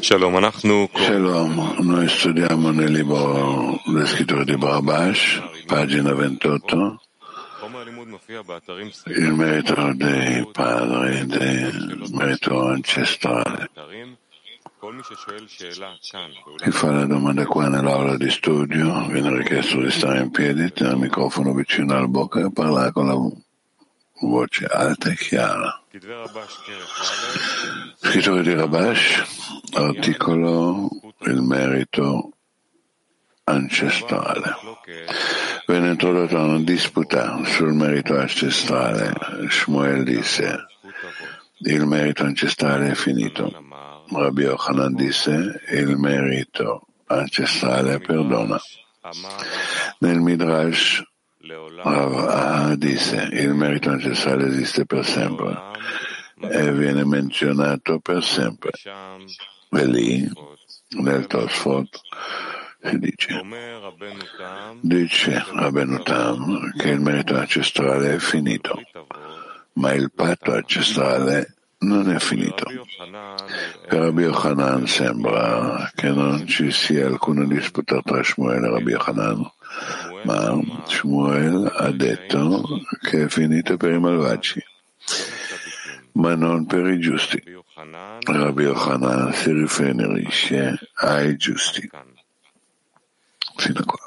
Shalom, noi studiamo nel libro della scrittura di Rabash, pagina 28, il merito dei padri, il merito ancestrale. Chi fa la domanda qua nell'aula di studio viene richiesto di stare in piedi, tenere il microfono vicino alla bocca e parlare con la voce alta e chiara. Scrittore di Rabash, articolo Il merito ancestrale. Venne introdotta una disputa sul merito ancestrale. Shmuel disse: il merito ancestrale è finito. Rabbi Yochanan disse: il merito ancestrale perdona. Nel Midrash Rabbah disse: il merito ancestrale esiste per sempre e viene menzionato per sempre. E lì, nel Tosafot, si dice Rabbenu Tam che il merito ancestrale è finito, ma il patto ancestrale non è finito. Per Rabbi Yochanan sembra che non ci sia alcuna disputa tra Shmuel e Rabbi Yochanan, ma Shmuel ha detto che è finito per i malvagi, ma non per i giusti. Rabbi Yochanan si riferisce ai giusti. Fino a qua.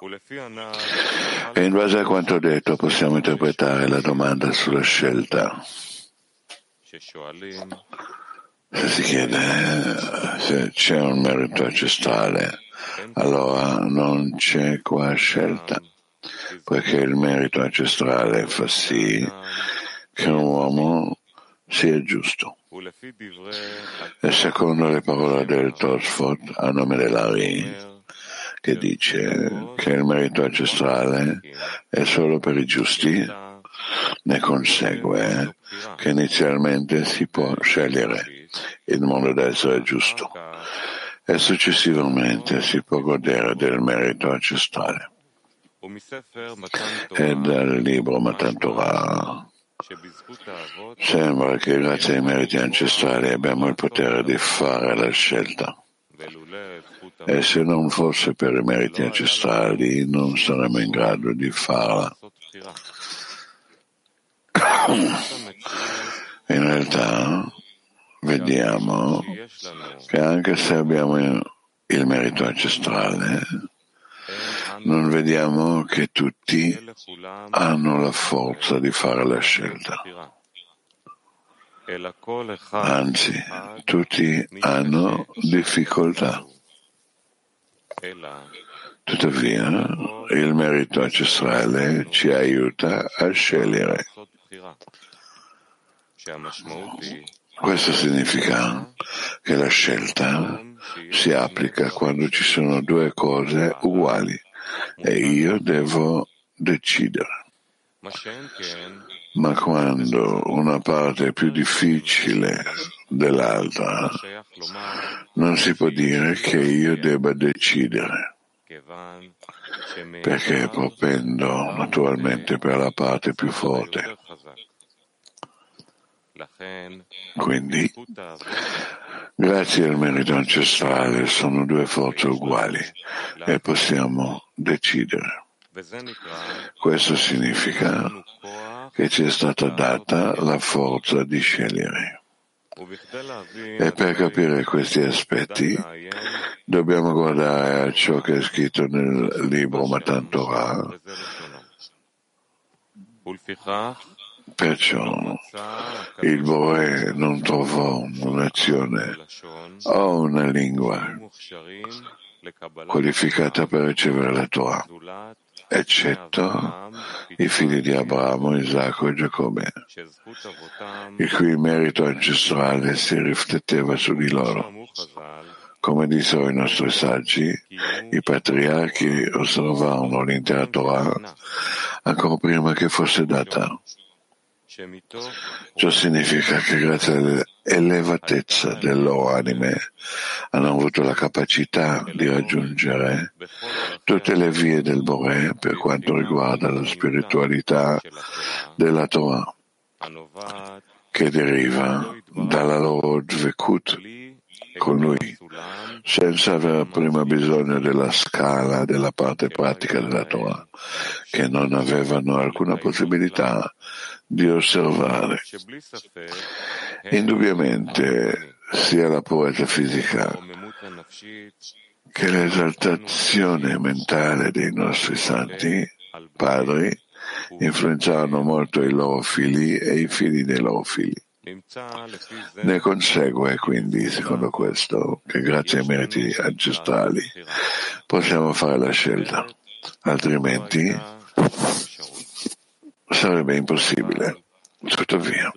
E in base a quanto detto possiamo interpretare la domanda sulla scelta. Se si chiede se c'è un merito ancestrale, allora non c'è qua scelta, perché il merito ancestrale fa sì che un uomo sia giusto. E secondo le parole del Tosafot, a nome dell'Ari, che dice che il merito ancestrale è solo per i giusti, ne consegue che inizialmente si può scegliere il modo da essere giusto e successivamente si può godere del merito ancestrale. E dal libro Matan Torah sembra che grazie ai meriti ancestrali abbiamo il potere di fare la scelta. E se non fosse per i meriti ancestrali non saremmo in grado di farla. In realtà vediamo che anche se abbiamo il merito ancestrale, non vediamo che tutti hanno la forza di fare la scelta. Anzi, tutti hanno difficoltà. Tuttavia, il merito ancestrale ci aiuta a scegliere. Questo significa che la scelta si applica quando ci sono due cose uguali e io devo decidere. Ma quando una parte è più difficile dell'altra, non si può dire che io debba decidere, perché propendo naturalmente per la parte più forte. Quindi, grazie al merito ancestrale, sono due forze uguali e possiamo decidere. Questo significa che ci è stata data la forza di scegliere. E per capire questi aspetti dobbiamo guardare a ciò che è scritto nel libro Matan Torah. Perciò il Boré non trovò un'azione o una lingua qualificata per ricevere la Torah, eccetto i figli di Abramo, Isacco e Giacobbe, il cui merito ancestrale si rifletteva su di loro. Come dissero i nostri saggi, i patriarchi osservarono l'intera Torah ancora prima che fosse data. Ciò significa che grazie all'elevatezza delle loro anime hanno avuto la capacità di raggiungere tutte le vie del Boré per quanto riguarda la spiritualità della Torah, che deriva dalla loro dvekut con lui, senza aver prima bisogno della scala della parte pratica della Torah, che non avevano alcuna possibilità di osservare. Indubbiamente sia la purezza fisica che l'esaltazione mentale dei nostri santi padri influenzarono molto i loro figli e i figli dei loro figli. Ne consegue quindi, secondo questo, che grazie ai meriti ancestrali possiamo fare la scelta, altrimenti sarebbe impossibile. Tuttavia,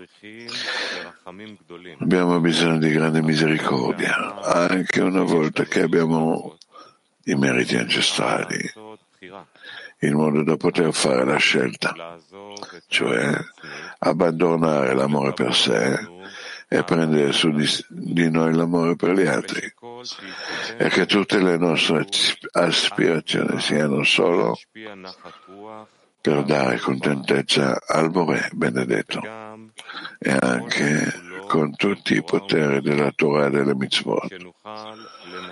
abbiamo bisogno di grande misericordia, anche una volta che abbiamo i meriti ancestrali, in modo da poter fare la scelta, cioè abbandonare l'amore per sé e prendere su di noi l'amore per gli altri, e che tutte le nostre aspirazioni siano solo per dare contentezza al Bore benedetto, e anche con tutti i poteri della Torah e delle mitzvot,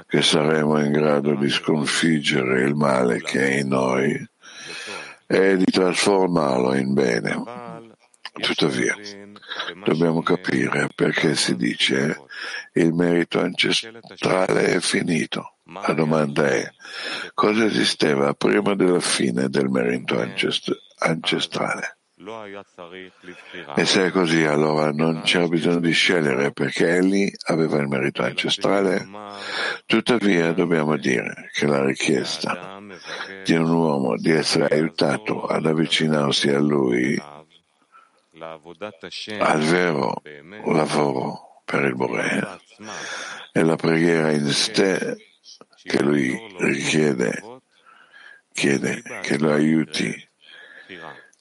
che saremo in grado di sconfiggere il male che è in noi e di trasformarlo in bene. Tuttavia, dobbiamo capire perché si dice il merito ancestrale è finito. La domanda è: cosa esisteva prima della fine del merito ancestrale? E se è così, allora non c'era bisogno di scegliere, perché egli aveva il merito ancestrale. Tuttavia dobbiamo dire che la richiesta di un uomo di essere aiutato ad avvicinarsi a lui, al vero lavoro per il Boré, e la preghiera in sé che lui chiede che lo aiuti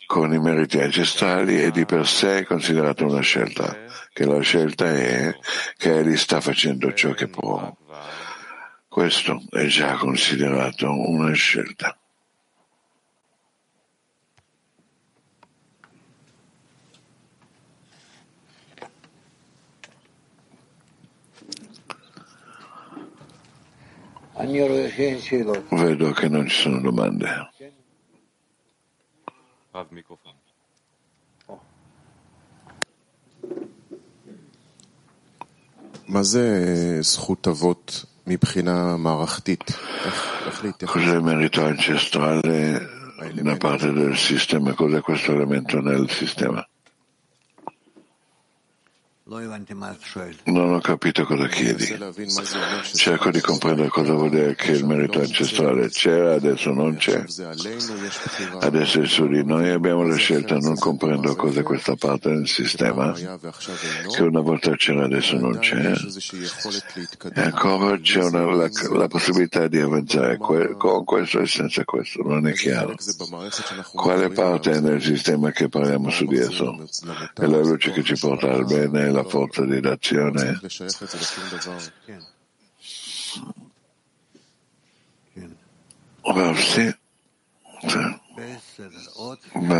con i meriti ancestrali, e di per sé è considerata una scelta, che la scelta è che egli sta facendo ciò che può. Questo è già considerato una scelta. Vedo che non ci sono domande. Cos'è merito ancestrale da parte del sistema? Cos'è questo elemento nel sistema? Non ho capito cosa chiedi. Cerco di comprendere cosa vuol dire che il merito ancestrale c'era, adesso non c'è. Adesso è su di noi, abbiamo la scelta. Non comprendo cosa è questa parte del sistema, che una volta c'era, adesso non c'è. E ancora c'è la possibilità di avanzare con questo e senza questo. Non è chiaro. Quale parte è nel sistema che parliamo su di esso? È la luce che ci porta al bene, la forza di d'azione. Va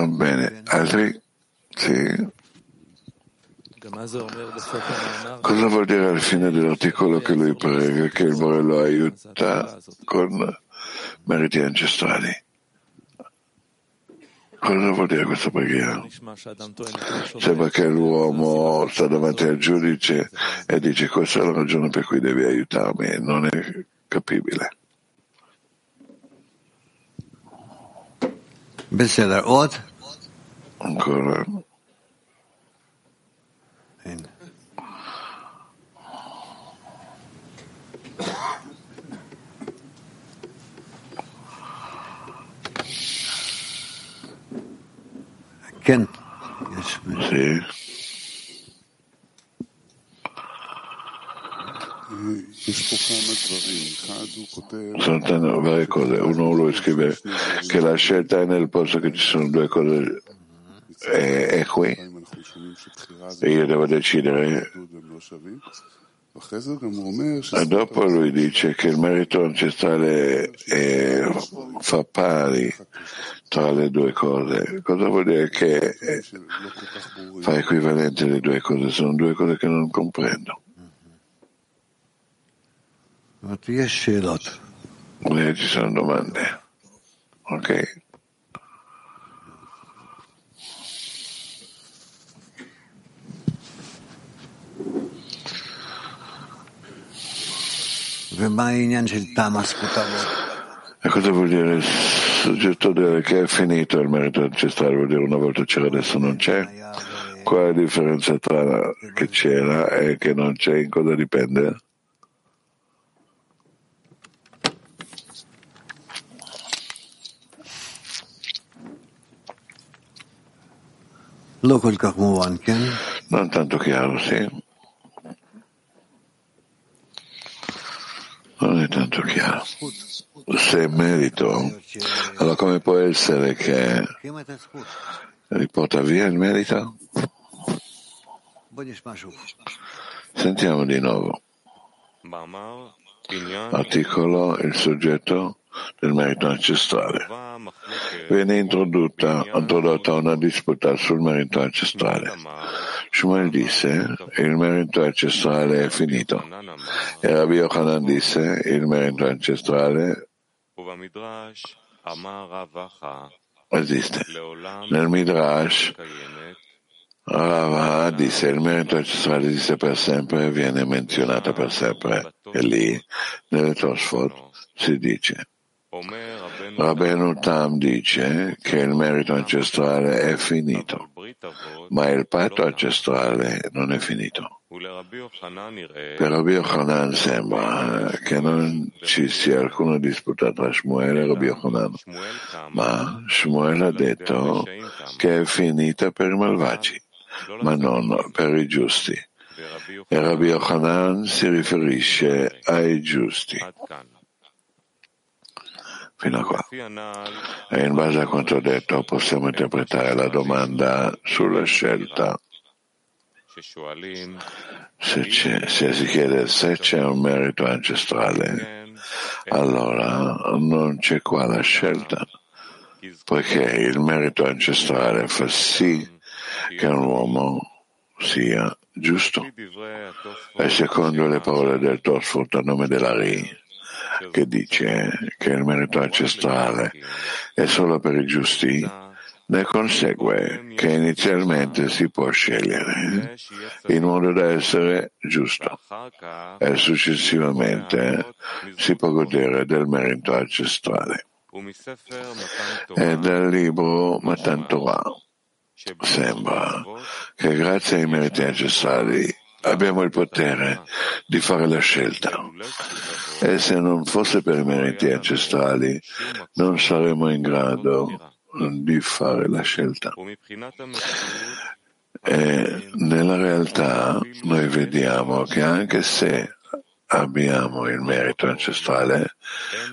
bene, altri? Sì. Cosa vuol dire alla fine dell'articolo che lui prega che il Bore lo aiuta con meriti ancestrali? Cosa vuol dire questa preghiera? Sembra che l'uomo sta davanti al giudice e dice: questa è la ragione per cui devi aiutarmi. Non è capibile. Ancora. Sì. Sono varie cose. Uno lo scrive che la scelta è nel posto che ci sono due cose, è qui, e io devo decidere. E dopo lui dice che il merito ancestrale fa pari tra le due cose. Cosa vuol dire che fa equivalente le due cose? Sono due cose che non comprendo. Ci sono domande. Ok. E cosa vuol dire il soggetto che è finito, il merito ancestrale? Vuol dire una volta c'era, adesso non c'è? Qual è la differenza tra che c'era e che non c'è? In cosa dipende? Non tanto chiaro, sì. Non è tanto chiaro. Se è merito, allora come può essere che riporta via il merito? Sentiamo di nuovo. Articolo, il soggetto del merito ancestrale. Viene introdotta una disputa sul merito ancestrale. Shmuel disse il merito ancestrale è finito e Rabbi Yochanan disse il merito ancestrale esiste. Nel Midrash Rabbah disse il merito ancestrale esiste per sempre e viene menzionata per sempre, e lì nelle Tosafot si dice, Rabbenu Tam dice che il merito ancestrale è finito, ma il patto ancestrale non è finito. Per Rabbi Yochanan sembra che non ci sia alcuna disputa tra Shmuel e Rabbi Yochanan, ma Shmuel ha detto che è finita per i malvagi, ma non per i giusti. E Rabbi Yochanan si riferisce ai giusti. Fino a qua. E in base a quanto detto possiamo interpretare la domanda sulla scelta. Se si chiede se c'è un merito ancestrale, allora non c'è qua la scelta, poiché il merito ancestrale fa sì che un uomo sia giusto. E secondo le parole del Tosafot a nome della Ri, che dice che il merito ancestrale è solo per i giusti, ne consegue che inizialmente si può scegliere in modo da essere giusto e successivamente si può godere del merito ancestrale. E dal libro Matan Torah sembra che grazie ai meriti ancestrali abbiamo il potere di fare la scelta, e se non fosse per i meriti ancestrali non saremmo in grado di fare la scelta. E nella realtà noi vediamo che anche se abbiamo il merito ancestrale,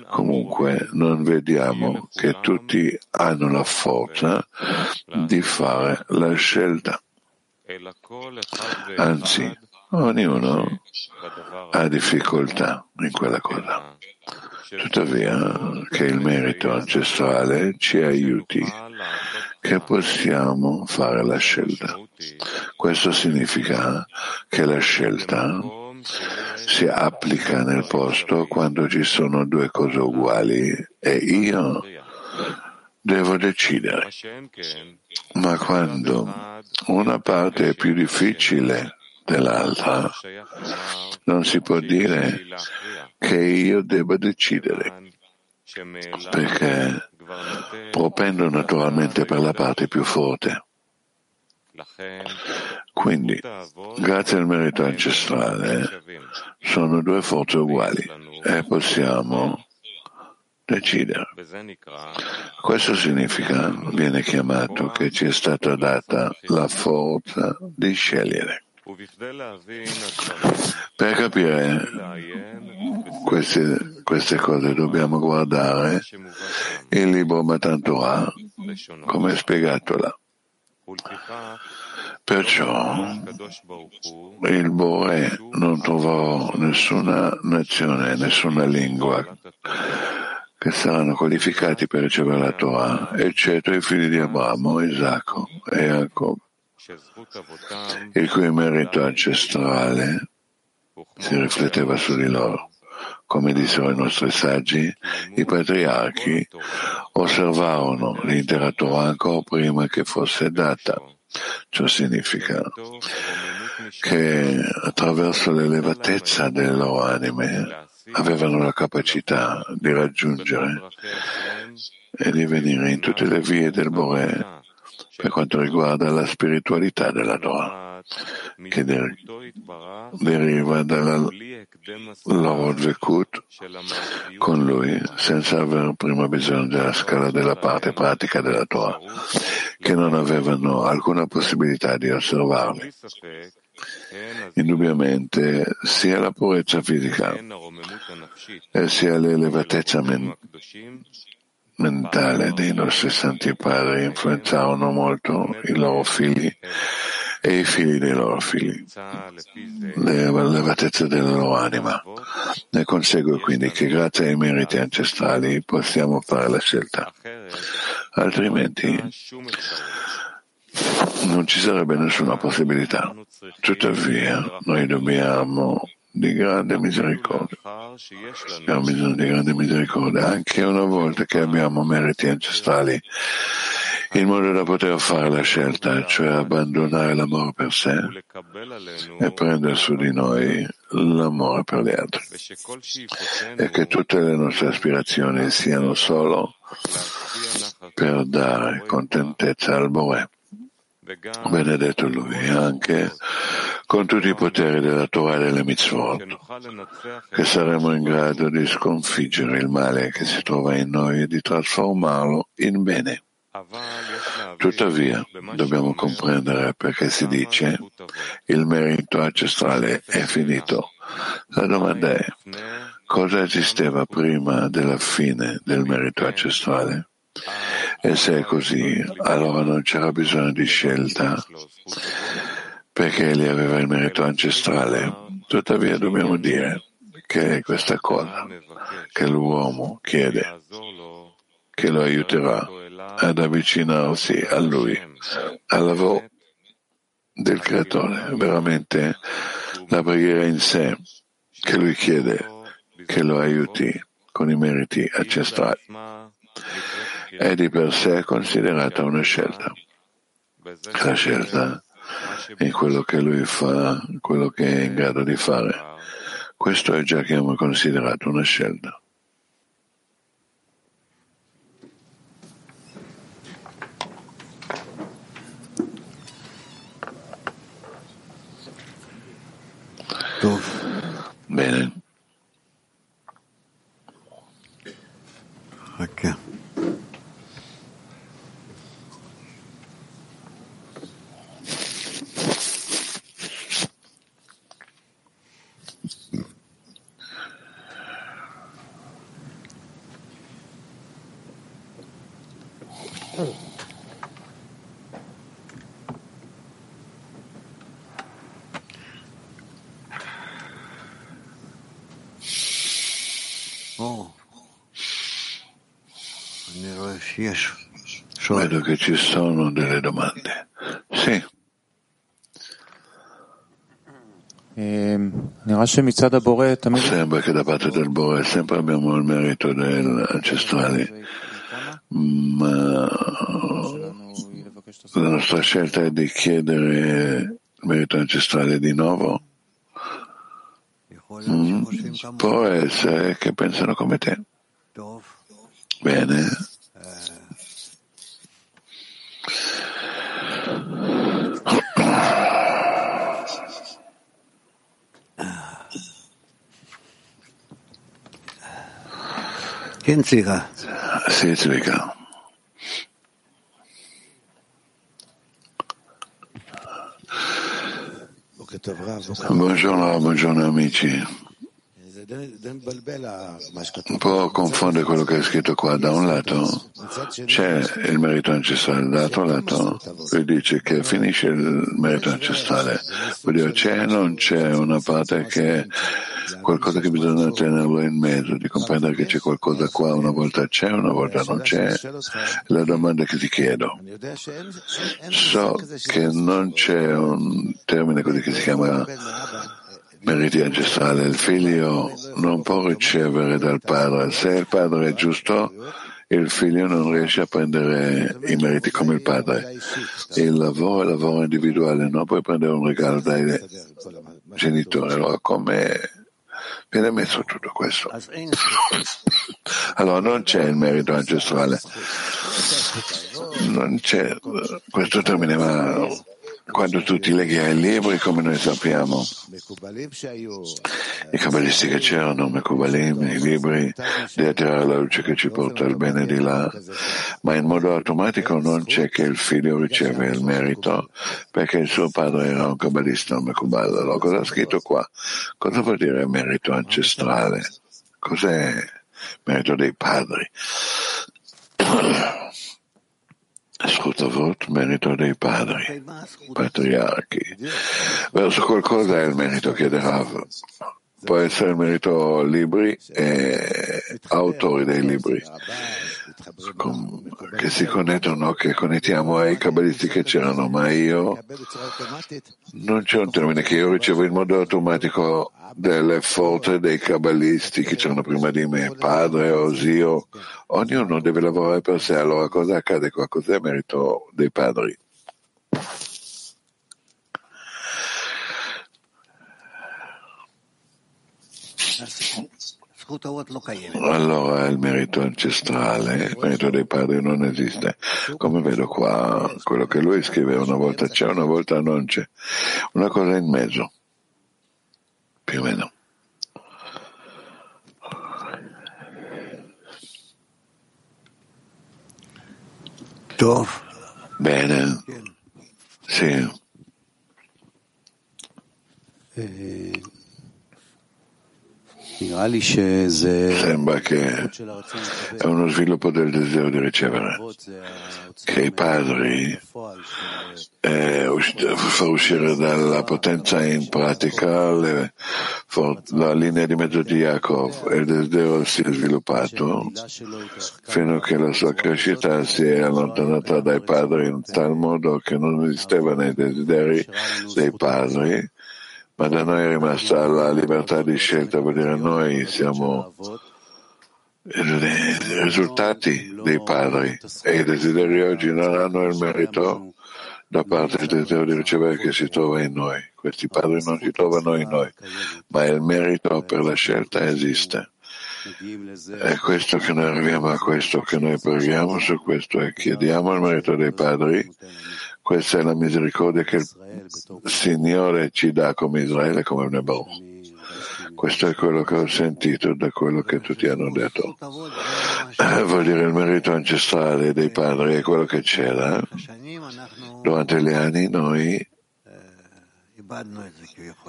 comunque non vediamo che tutti hanno la forza di fare la scelta. Anzi, ognuno ha difficoltà in quella cosa. Tuttavia, che il merito ancestrale ci aiuti, che possiamo fare la scelta. Questo significa che la scelta si applica nel posto quando ci sono due cose uguali e io devo decidere, ma quando una parte è più difficile dell'altra, non si può dire che io debba decidere, perché propendo naturalmente per la parte più forte. Quindi, grazie al merito ancestrale, sono due forze uguali e possiamo decidere. Questo significa, viene chiamato, che ci è stata data la forza di scegliere. Per capire queste cose dobbiamo guardare il libro Matan Torah come è spiegato là. Perciò il Bore non trovò nessuna nazione, nessuna lingua che saranno qualificati per ricevere la Torah, eccetto i figli di Abramo, Isacco e Giacobbe, il cui merito ancestrale si rifletteva su di loro, come dissero i nostri saggi, i patriarchi osservarono l'intera Torah ancora prima che fosse data. Ciò significa che attraverso l'elevatezza delle loro anime avevano la capacità di raggiungere e di venire in tutte le vie del Boré per quanto riguarda la spiritualità della Torah, che deriva dalla loro dvekut con lui, senza aver prima bisogno della scala della parte pratica della Torah, che non avevano alcuna possibilità di osservarli. Indubbiamente sia la purezza fisica e sia l'elevatezza mentale dei nostri santi padri influenzarono molto i loro figli e i figli dei loro figli, l'elevatezza della loro anima. Ne consegue quindi che grazie ai meriti ancestrali possiamo fare la scelta, altrimenti non ci sarebbe nessuna possibilità. Tuttavia noi dobbiamo di grande misericordia. Abbiamo bisogno di grande misericordia anche una volta che abbiamo meriti ancestrali, in modo da poter fare la scelta, cioè abbandonare l'amore per sé e prendere su di noi l'amore per gli altri, e che tutte le nostre aspirazioni siano solo per dare contentezza al Boré, benedetto lui, anche con tutti i poteri della Torah e delle mitzvot, che saremo in grado di sconfiggere il male che si trova in noi e di trasformarlo in bene. Tuttavia, dobbiamo comprendere perché si dice il merito ancestrale è finito. La domanda è: cosa esisteva prima della fine del merito ancestrale? E se è così, allora non c'era bisogno di scelta, perché egli aveva il merito ancestrale. Tuttavia dobbiamo dire che questa cosa che l'uomo chiede, che lo aiuterà ad avvicinarsi a lui, al lavoro del Creatore. Veramente la preghiera in sé che lui chiede, che lo aiuti con i meriti ancestrali, è di per sé considerata una scelta. La scelta in quello che lui fa, quello che è in grado di fare, questo è già considerato una scelta. Bene. Ok. Vedo che ci sono delle domande. Sì. Sembra che da parte del Boré sempre abbiamo il merito dell'ancestrale, ma la nostra scelta è di chiedere il merito ancestrale di nuovo. Può essere che pensano come te. Bene. Sì, Zvica. Buongiorno amici. Un po' confonde quello che è scritto qua. Da un lato c'è il merito ancestrale, dall'altro lato lui dice che finisce il merito ancestrale. Vuol dire non c'è una parte che qualcosa che bisogna tenerlo in mezzo, di comprendere che c'è qualcosa qua, una volta c'è, una volta non c'è. La domanda che ti chiedo: so che non c'è un termine così che si chiama meriti ancestrali. Il figlio non può ricevere dal padre. Se il padre è giusto, il figlio non riesce a prendere i meriti come il padre. Il lavoro è lavoro individuale, non puoi prendere un regalo dai genitori. Allora, come viene messo tutto questo? Allora, non c'è il merito ancestrale. Non c'è questo termine, ma quando tu ti leghi ai libri, come noi sappiamo, i cabalisti che c'erano, i libri di attirare la luce che ci porta al bene di là, ma in modo automatico non c'è che il figlio riceve il merito perché il suo padre era un cabalista, un mecubal. Allora, cosa ha scritto qua? Cosa vuol dire merito ancestrale? Cos'è merito dei padri? Scutavot, merito dei padri, patriarchi. Verso qualcosa è il merito che Rav. Può essere il merito libri e autori dei libri che si connettono, che connettiamo ai cabalisti che c'erano, ma io non c'è un termine che io ricevo in modo automatico delle forze dei cabalisti che c'erano prima di me, padre o zio. Ognuno deve lavorare per sé. Allora cosa accade qua? Cos'è il merito dei padri? Allora il merito ancestrale, il merito dei padri non esiste. Come vedo qua, quello che lui scrive, una volta c'è, una volta non c'è. Una cosa in mezzo, più o meno. Bene. Sì. Sembra che è uno sviluppo del desiderio di ricevere, che i padri far uscire dalla potenza in pratica la linea di mezzo di Giacobbe, e il desiderio si è sviluppato fino a che la sua crescita si è allontanata dai padri in tal modo che non esisteva nei desideri dei padri. Ma da noi è rimasta la libertà di scelta, vuol dire noi siamo i risultati dei padri e i desideri oggi non hanno il merito da parte del desiderio di ricevere che si trova in noi. Questi padri non si trovano in noi, ma il merito per la scelta esiste. È questo che noi arriviamo a questo, che noi preghiamo su questo e chiediamo il merito dei padri. Questa è la misericordia che il Signore ci dà come Israele, come Nebo. Questo è quello che ho sentito da quello che tutti hanno detto. Vuol dire il merito ancestrale dei padri è quello che c'era. Durante gli anni noi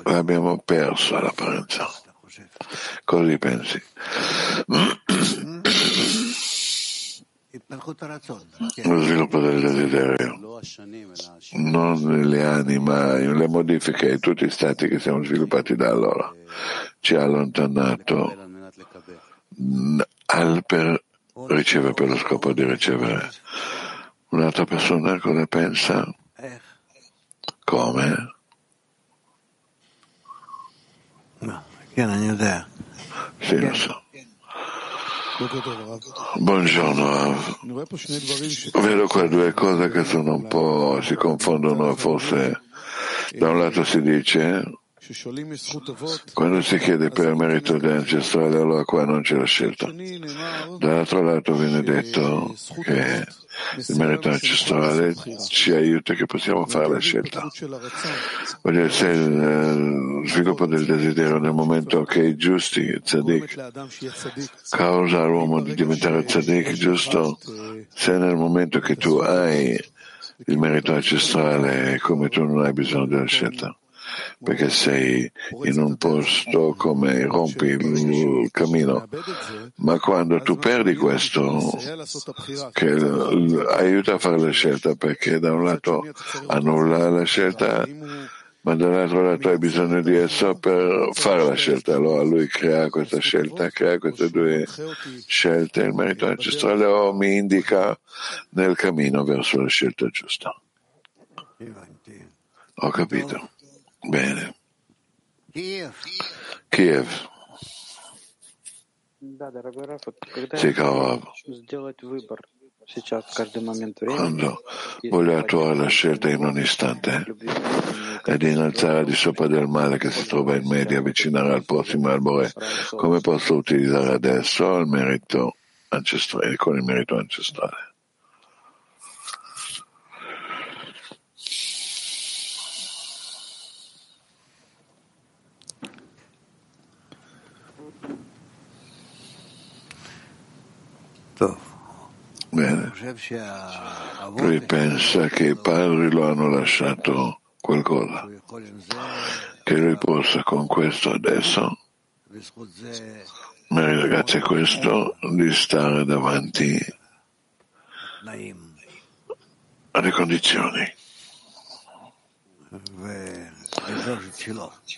l'abbiamo perso all'apparenza. Così pensi. Lo sviluppo del desiderio, non le anime, le modifiche e tutti gli stati che siamo sviluppati da allora ci ha allontanato per ricevere, per lo scopo di ricevere. Un'altra persona cosa pensa? Come? Sì, lo so. Buongiorno. Vedo qua due cose che sono un po', si confondono forse. Da un lato si dice quando si chiede per il merito dell'ancestrale, allora qua non c'è la scelta. Dall'altro lato viene detto che il merito ancestrale ci aiuta, che possiamo fare la scelta. Vuol dire, se il sviluppo del desiderio nel momento che i giusti, tzaddik, causa all'uomo di diventare tzaddik giusto, se nel momento che tu hai il merito ancestrale è come tu non hai bisogno della scelta. Perché sei in un posto come rompi il cammino, ma quando tu perdi questo che aiuta a fare la scelta, perché da un lato annulla la scelta ma dall'altro lato hai bisogno di esso per fare la scelta. Allora lui crea questa scelta, crea queste due scelte. Il merito ancestrale mi indica nel cammino verso la scelta giusta. Ho capito. Bene. Kiev. Quando voglio attuare la scelta in un istante e di innalzare al di sopra del male che si trova in me, di avvicinare al prossimo al Bore, come posso utilizzare adesso il merito ancestrale, con il merito ancestrale? Bene, lui pensa che i padri lo hanno lasciato qualcosa, che lui possa con questo adesso, grazie a questo, di stare davanti alle condizioni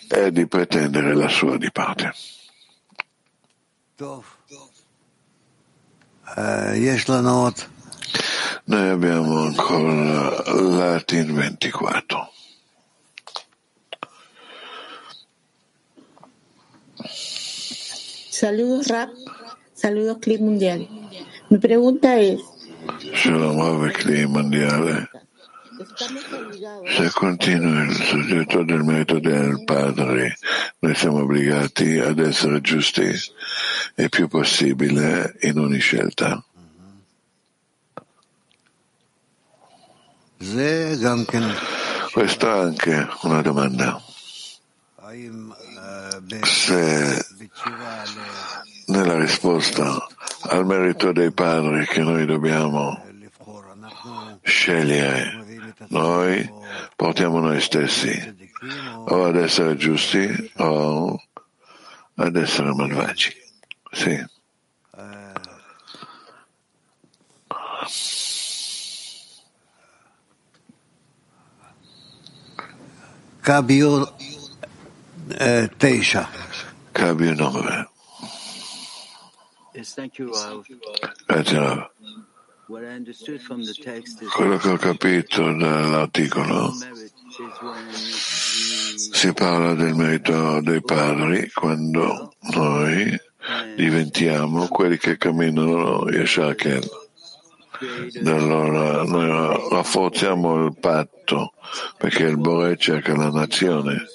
e di pretendere la sua di parte. Noi abbiamo ancora Latin 24. Saludos Rab, saludos Clip Mundial. Mi pregunta es, Shalom Rab Clip Mondiale, se continua il soggetto del merito del padre, noi siamo obbligati ad essere giusti e più possibile in ogni scelta. Questa è anche una domanda. Se nella risposta al merito dei padri che noi dobbiamo scegliere, noi portiamo noi stessi o ad essere giusti o ad essere malvagi. Sì. Cabio 9. Cabio 9. Grazie. Quello che ho capito dall'articolo, si parla del merito dei padri quando noi diventiamo quelli che camminano Yeshar Ken. Allora noi rafforziamo il patto perché il Bore cerca la nazione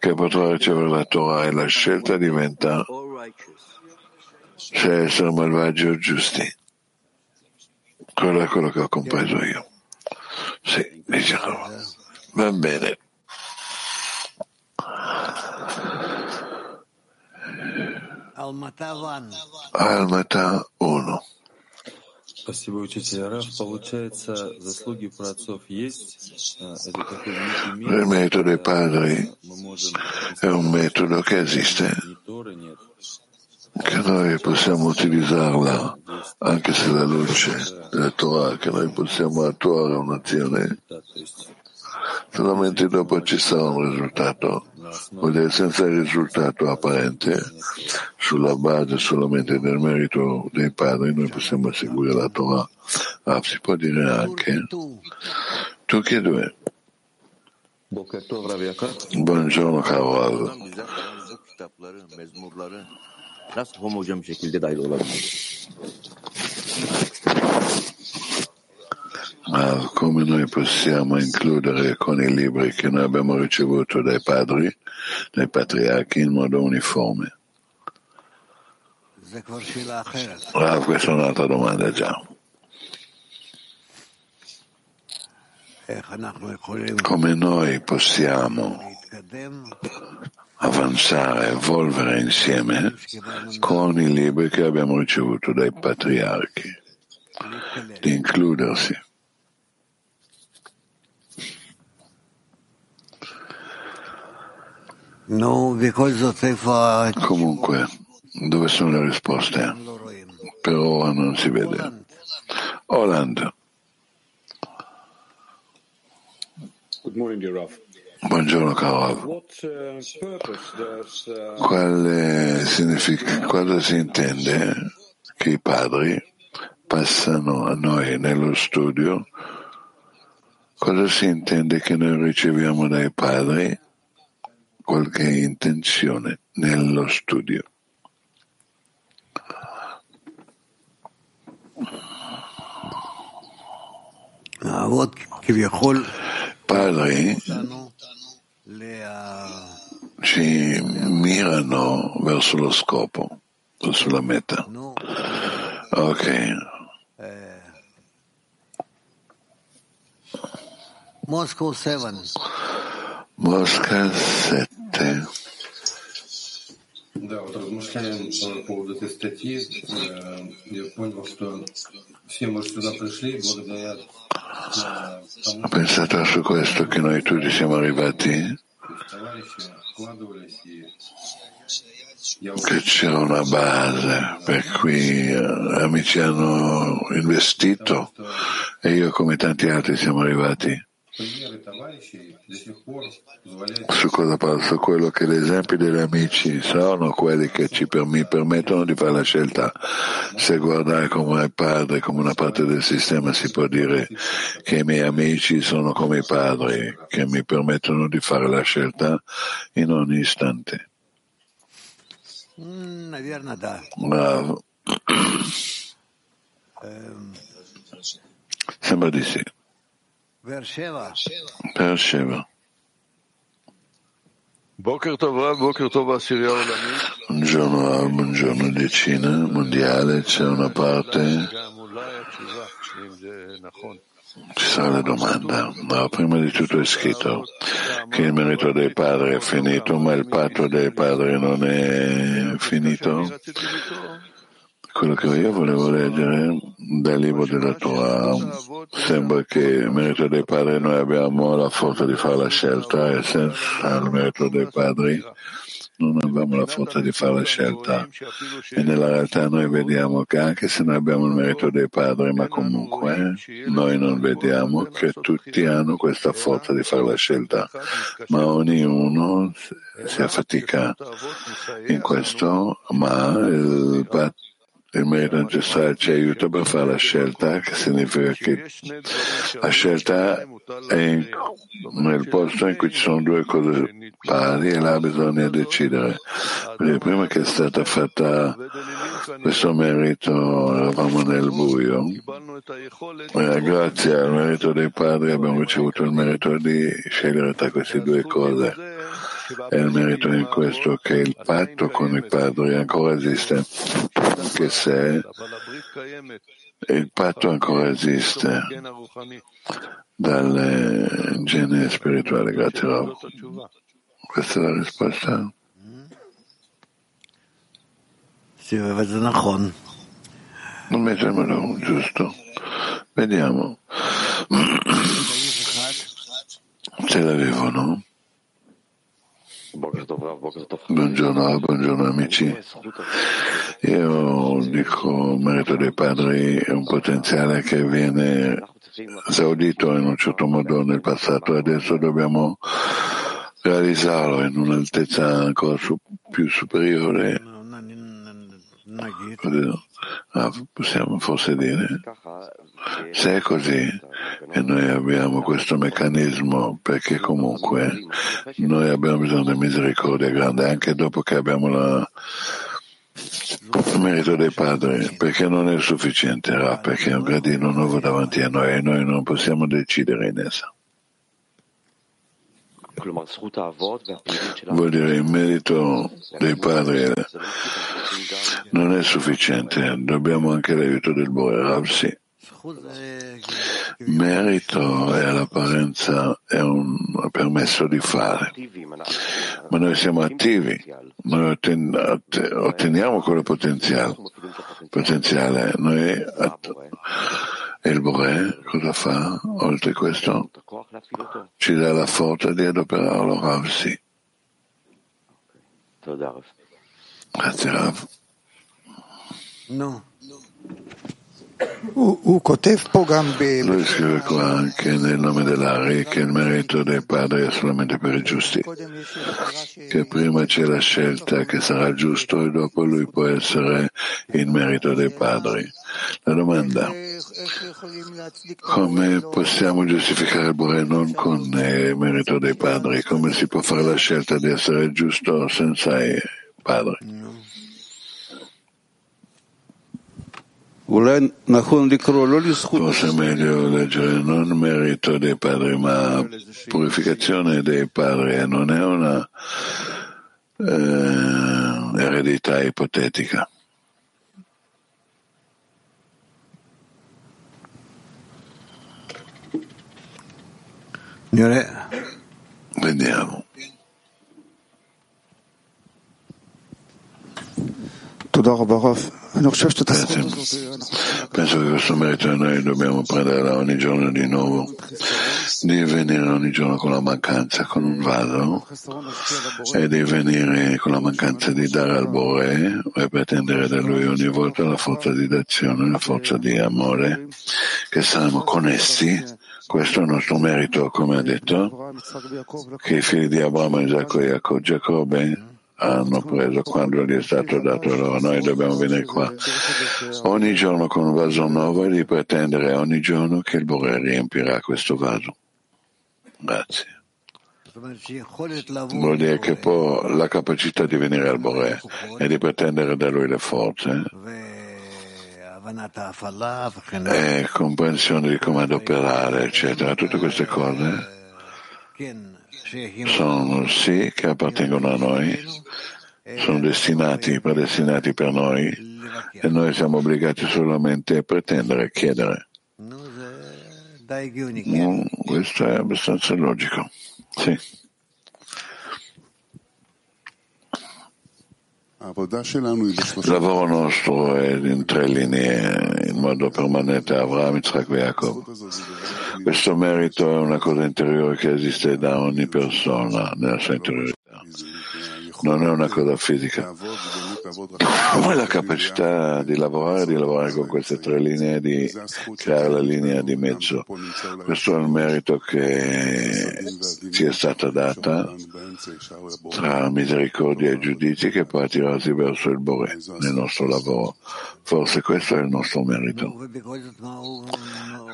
che potrà ricevere la Torah e la scelta diventa se essere malvagi o giusti. Quello è quello che ho compreso io. Sì, diciamo. Va bene. Almata 1. Il metodo dei padri è un metodo che esiste, che noi possiamo utilizzarla anche se la luce della Torah, che noi possiamo attuare un'azione solamente dopo ci sarà un risultato, vuol dire senza il risultato apparente sulla base solamente del merito dei padri noi possiamo seguire la Torah. Si può dire anche tu che due. Buongiorno caro. Nasıl homojen bir şekilde dahil olabilir? Ma come noi possiamo includere con i libri che noi abbiamo ricevuto dai padri, dai patriarchi in modo uniforme? Questa è un'altra domanda già. Come noi possiamo avanzare, evolvere insieme con i libri che abbiamo ricevuto dai patriarchi, di includersi. Comunque, dove sono le risposte? Per ora non si vede. Olanda. Buongiorno caro. Quale si intende che i padri passano a noi nello studio? Cosa si intende che noi riceviamo dai padri? qualche intenzione nello studio. Padri ci mirano verso lo scopo, verso la meta. Ok. Mosca 7. Да, вот размышляем по поводу этой статьи. Я понял, что все мы сюда пришли благодаря тому, что pensate su questo che noi tutti siamo arrivati, che c'era una base per cui amici hanno investito e io come tanti altri siamo arrivati. Su cosa parlo? Su quello che gli esempi degli amici sono quelli che mi permettono di fare la scelta. Se guardare come il padre, come una parte del sistema, si può dire che i miei amici sono come i padri, che mi permettono di fare la scelta in ogni istante. Bravo. Sembra di sì. Beersheva. Buongiorno di Cina mondiale, c'è una parte, ci sarà la domanda. No, prima di tutto è scritto che il merito dei padri è finito, ma il patto dei padri non è finito. Quello che io volevo leggere dal libro della Torah, sembra che il merito dei padri noi abbiamo la forza di fare la scelta e senza il merito dei padri non abbiamo la forza di fare la scelta, e nella realtà noi vediamo che anche se noi abbiamo il merito dei padri, ma comunque noi non vediamo che tutti hanno questa forza di fare la scelta, ma ognuno si affatica in questo, ma il patto, il merito necessario ci aiuta per fare la scelta, che significa che la scelta è nel posto in cui ci sono due cose pari e là bisogna decidere. Perché prima che è stata fatta questo merito eravamo nel buio, e grazie al merito dei padri abbiamo ricevuto il merito di scegliere tra queste due cose. È il merito in questo che il patto con i padri ancora esiste, anche se il patto ancora esiste dal genere spirituale. Grazie Rob. Questa è la risposta? Non mettiamolo, giusto? Vediamo. Ce l'avevano? Buongiorno amici. Io dico il merito dei padri è un potenziale che viene esaudito in un certo modo nel passato e adesso dobbiamo realizzarlo in un'altezza ancora più superiore. Possiamo forse dire, se è così e noi abbiamo questo meccanismo, perché comunque noi abbiamo bisogno di misericordia grande anche dopo che abbiamo il merito dei padri, perché non è sufficiente, perché è un gradino nuovo davanti a noi e noi non possiamo decidere in essa. Vuol dire il merito dei padri non è sufficiente, dobbiamo anche l'aiuto del Boré. Sì. Merito è l'apparenza, è un permesso di fare, ma noi siamo attivi, noi otteniamo quello potenziale. Noi e il Boré cosa fa? Oltre questo ci dà la forza di adoperarlo, Rav, sì. Grazie Rav. No. Lui scrive qua anche nel nome dell'Ari che il merito dei padri è solamente per i giusti, che prima c'è la scelta che sarà giusto e dopo lui può essere il merito dei padri. La domanda: come possiamo giustificare il Boré non con il merito dei padri? Come si può fare la scelta di essere giusto senza i padri? Forse è meglio leggere non merito dei padri ma purificazione dei padri, non è una eredità ipotetica. Vediamo. Penso che questo merito noi dobbiamo prendere ogni giorno di nuovo, di venire ogni giorno con la mancanza, con un vaso, e di venire con la mancanza di dare al Boré e pretendere da lui ogni volta la forza di d'azione, la forza di amore, che saremo connessi. Questo è il nostro merito, come ha detto, che i figli di Abramo, Isacco e Giacobbe hanno preso quando gli è stato dato loro. Noi dobbiamo venire qua ogni giorno con un vaso nuovo e di pretendere ogni giorno che il Boré riempirà questo vaso. Grazie. Vuol dire che può la capacità di venire al Boré e di pretendere da lui le forze. E comprensione di come adoperare, eccetera, tutte queste cose sono sì che appartengono a noi, sono destinati, predestinati per noi, e noi siamo obbligati solamente a pretendere, chiedere. Questo è abbastanza logico, sì. Il lavoro nostro è in tre linee, in modo permanente, Avraham, Isacco e Giacobbe. Questo merito è una cosa interiore che esiste da ogni persona nella sua interiorità. Non è una cosa fisica. Ma la capacità di lavorare con queste tre linee, di creare la linea di mezzo. Questo è il merito che ci è stata data tra misericordia e giudizi che può attirarsi verso il Boré nel nostro lavoro. Forse questo è il nostro merito.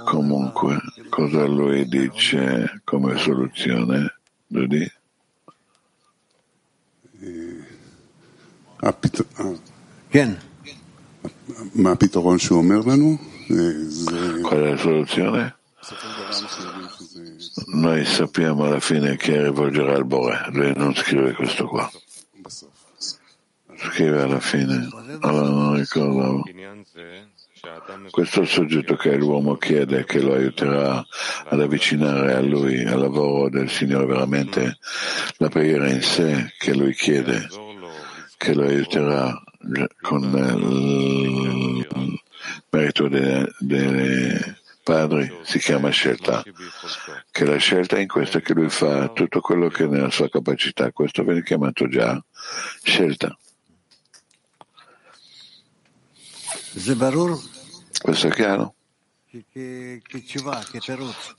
Comunque, cosa lui dice come soluzione? Dudi? Qual è la soluzione? Noi sappiamo alla fine che rivolgerà al Boré. Lui non scrive questo qua. Scrive alla fine. Allora non ricordavo. Questo soggetto che l'uomo chiede che lo aiuterà ad avvicinare a lui, al lavoro del Signore, veramente la preghiera in sé che lui chiede, che lo aiuterà con il merito dei padri, si chiama scelta, che la scelta è in questo che lui fa tutto quello che è nella sua capacità. Questo viene chiamato già scelta. Questo è chiaro?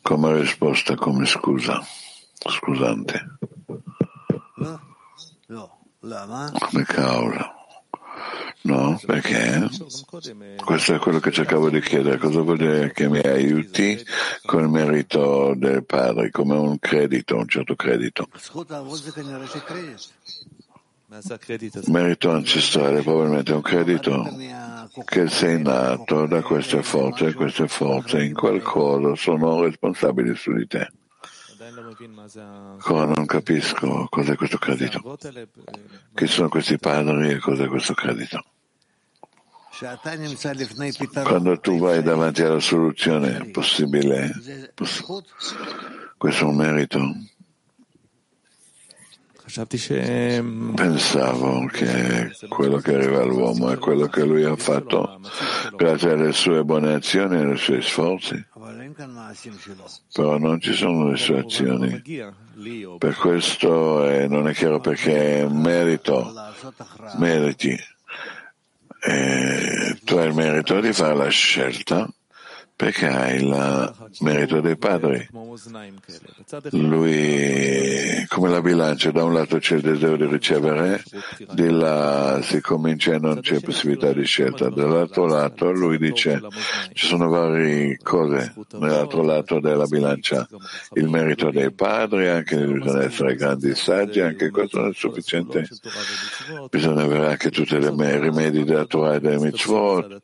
Come risposta, come scusa, scusante. Come causa? No, perché? Questo è quello che cercavo di chiedere. Cosa vuol dire che mi aiuti col merito del padre, come un credito, un certo credito? Merito ancestrale, probabilmente è un credito che sei nato da queste forze, e queste forze in qualcosa sono responsabili su di te. Ancora non capisco cos'è questo credito, chi sono questi padri e cos'è questo credito. Quando tu vai davanti alla soluzione possibile, questo è un merito. Pensavo che quello che arriva all'uomo è quello che lui ha fatto grazie alle sue buone azioni e ai suoi sforzi, però non ci sono le sue azioni, per questo non è chiaro perché meriti, tu tu hai il merito di fare la scelta perché hai il merito dei padri. Lui, come la bilancia, da un lato c'è il desiderio di ricevere, di là si comincia e non c'è possibilità di scelta. Dall'altro lato lui dice ci sono varie cose nell'altro lato della bilancia, il merito dei padri, anche bisogna essere grandi saggi, anche questo non è sufficiente, bisogna avere anche tutti i rimedi della Torah e dei mitzvot.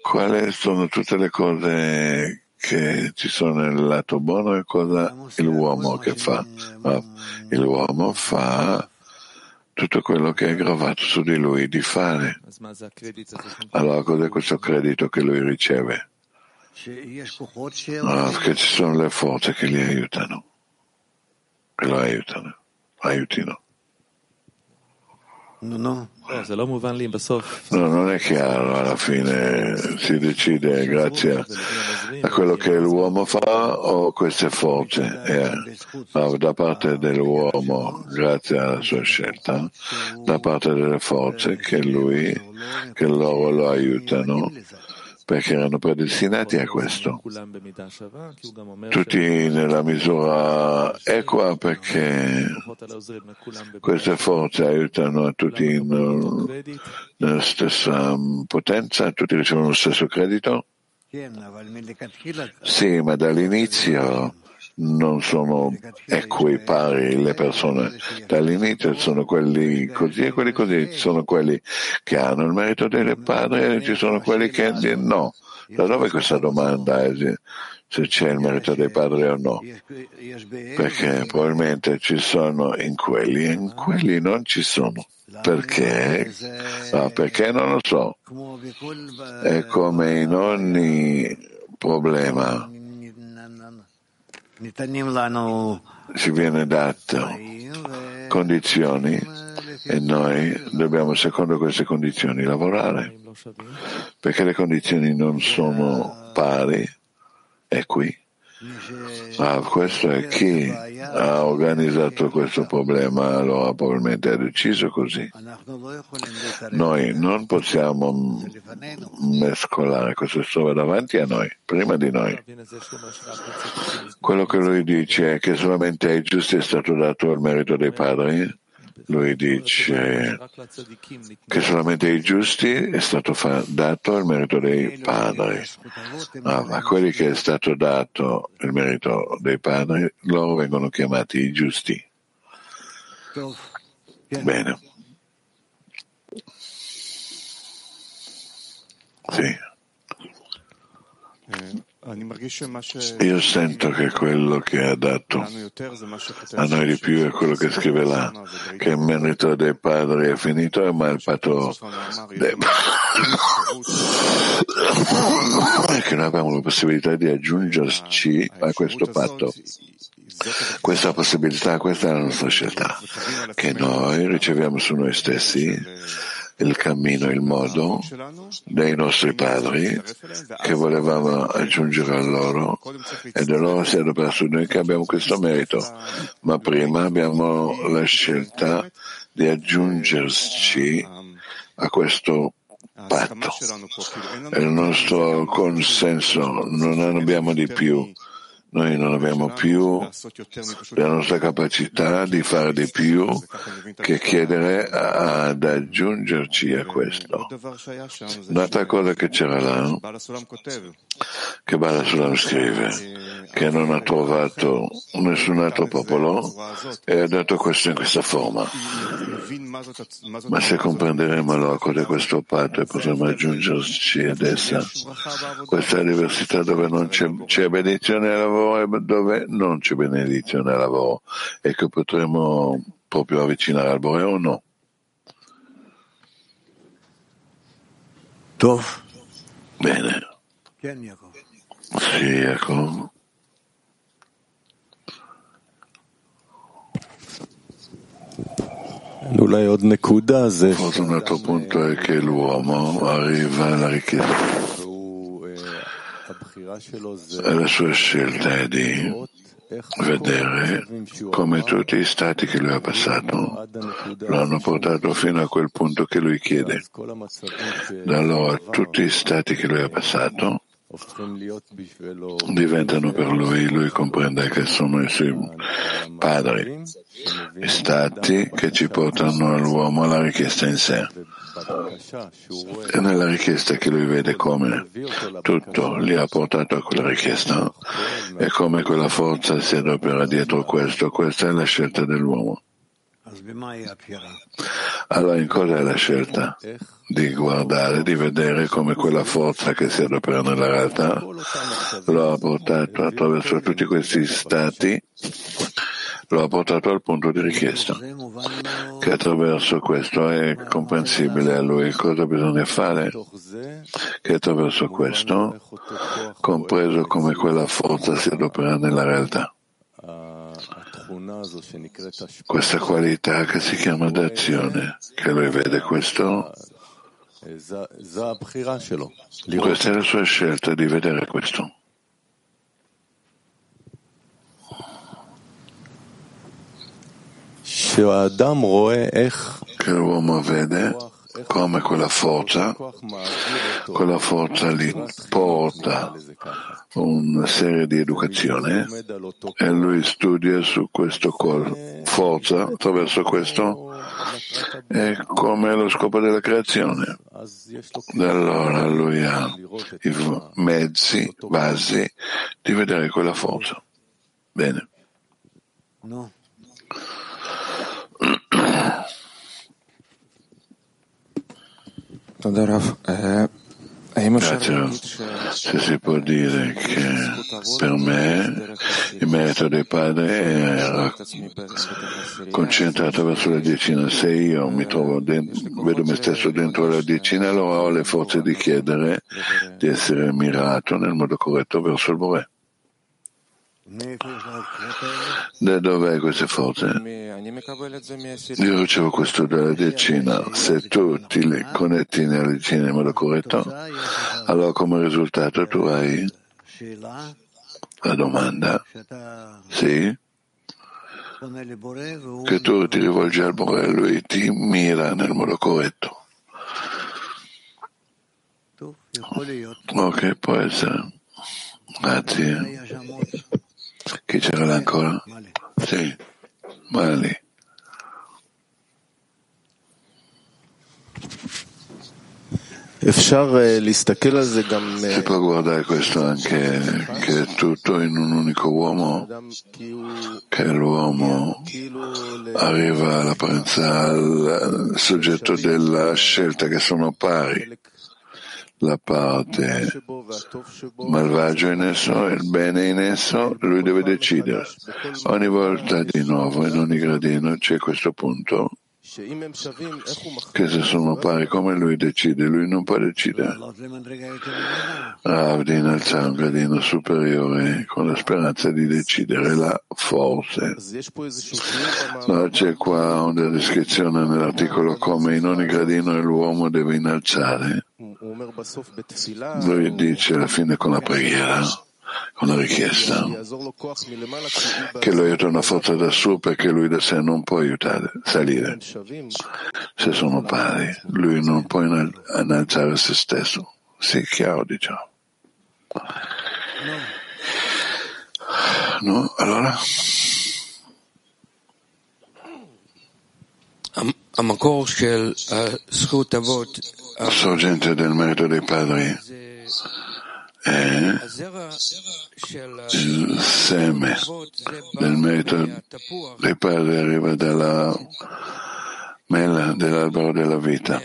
Quali sono tutte le cose che ci sono nel lato buono e cosa l'uomo che fa? L'uomo fa tutto quello che è aggravato su di lui di fare. Allora cos'è questo credito che lui riceve? No, che ci sono le forze che li aiutano, che lo aiutano, aiutino. No, non è chiaro, alla fine si decide grazie a quello che l'uomo fa o queste forze. Da parte dell'uomo, grazie alla sua scelta, da parte delle forze che lui, che loro lo aiutano, perché erano predestinati a questo. Tutti nella misura equa, perché queste forze aiutano a tutti nella stessa potenza, tutti ricevono lo stesso credito. Sì, ma dall'inizio non sono equi, pari le persone. Dall'inizio sono quelli così e quelli così, ci sono quelli che hanno il merito delle padri e ci sono quelli che no. Da dove questa domanda è, se c'è il merito dei padri o no? Perché probabilmente ci sono in quelli non ci sono. Perché? No, perché non lo so. È come in ogni problema. Ci viene dato condizioni e noi dobbiamo secondo queste condizioni lavorare, perché le condizioni non sono pari, è qui. Questo è chi ha organizzato questo problema, allora probabilmente ha deciso così. Noi non possiamo mescolare questo solo davanti a noi, prima di noi. Quello che lui dice è che solamente ai giusti è stato dato il merito dei padri. Lui dice che solamente ai giusti è stato dato il merito dei padri, ma quelli che è stato dato il merito dei padri, loro vengono chiamati i giusti. Bene. Sì. Io sento che quello che ha dato a noi di più è quello che scrive là, che il merito dei padri è finito, ma il patto che noi abbiamo la possibilità di aggiungerci a questo patto. Questa possibilità, questa è la nostra scelta, che noi riceviamo su noi stessi il cammino, il modo dei nostri padri che volevamo aggiungere a loro, e da loro si adopera su noi che abbiamo questo merito, ma prima abbiamo la scelta di aggiungerci a questo patto. È il nostro consenso, non abbiamo di più. Noi non abbiamo più la nostra capacità di fare di più che chiedere ad aggiungerci a questo. Un'altra cosa che c'era là, che Baal HaSulam scrive, che non ha trovato nessun altro popolo e ha dato questo in questa forma. Ma se comprenderemo allora cos'è questo patto e possiamo aggiungerci ad essa, questa diversità dove non c'è benedizione al lavoro e dove non c'è benedizione al lavoro, e che potremo proprio avvicinare al Boreo o no? Tov. Bene. Sì, ecco. Forse un altro punto è che l'uomo arriva alla ricchezza e la sua scelta è di vedere come tutti gli stati che lui ha passato lo hanno portato fino a quel punto che lui chiede. Da allora tutti gli stati che lui ha passato diventano per lui, lui comprende che sono i suoi padri, gli stati che ci portano all'uomo alla richiesta in sé. E nella richiesta che lui vede come tutto li ha portato a quella richiesta e come quella forza si adopera dietro questo, questa è la scelta dell'uomo. Allora in cosa è la scelta? Di guardare, di vedere come quella forza che si adopera nella realtà lo ha portato attraverso tutti questi stati, lo ha portato al punto di richiesta, che attraverso questo è comprensibile a lui cosa bisogna fare, che attraverso questo compreso come quella forza si adopera nella realtà. Questa qualità che si chiama d'azione, che lui vede questo, questa è la sua scelta di vedere questo. Che l'uomo vede come quella forza gli porta una serie di educazione e lui studia su questo forza, attraverso questo è come lo scopo della creazione. Allora lui ha i mezzi, basi di vedere quella forza. Bene. No. Grazie. Se si può dire che per me il merito dei padri è concentrato verso la decina. Se io mi trovo vedo me stesso dentro la decina, allora ho le forze di chiedere di essere mirato nel modo corretto verso il Boré. Da dov'è queste forze? Io ricevo questo dalla decina. Se tu ti connetti nella decina in modo corretto, allora come risultato tu hai la domanda, sì, che tu ti rivolgi al Boré e lui ti mira nel modo corretto. Ok, può essere. Grazie. Chi c'era là ancora? Sì, ma lì. Si può guardare questo anche, che è tutto in un unico uomo, che l'uomo arriva all'apparenza, al soggetto della scelta, che sono pari. La parte malvagia in esso, il bene in esso, lui deve decidere. Ogni volta di nuovo, in ogni gradino, c'è questo punto che se sono pari, come lui decide, lui non può decidere. Rav innalza un gradino superiore con la speranza di decidere la forza. No, c'è qua una descrizione nell'articolo come in ogni gradino l'uomo deve innalzare. Lui dice alla fine con la preghiera, con la richiesta, che lo aiuta una forza da su perché lui da sé non può aiutare, salire. Se sono pari, lui non può innalzare se stesso. Sì, chiaro, diciamo. No, allora? La sorgente del merito dei padri è il seme del merito dei padri, arriva dalla mela dell'albero della vita,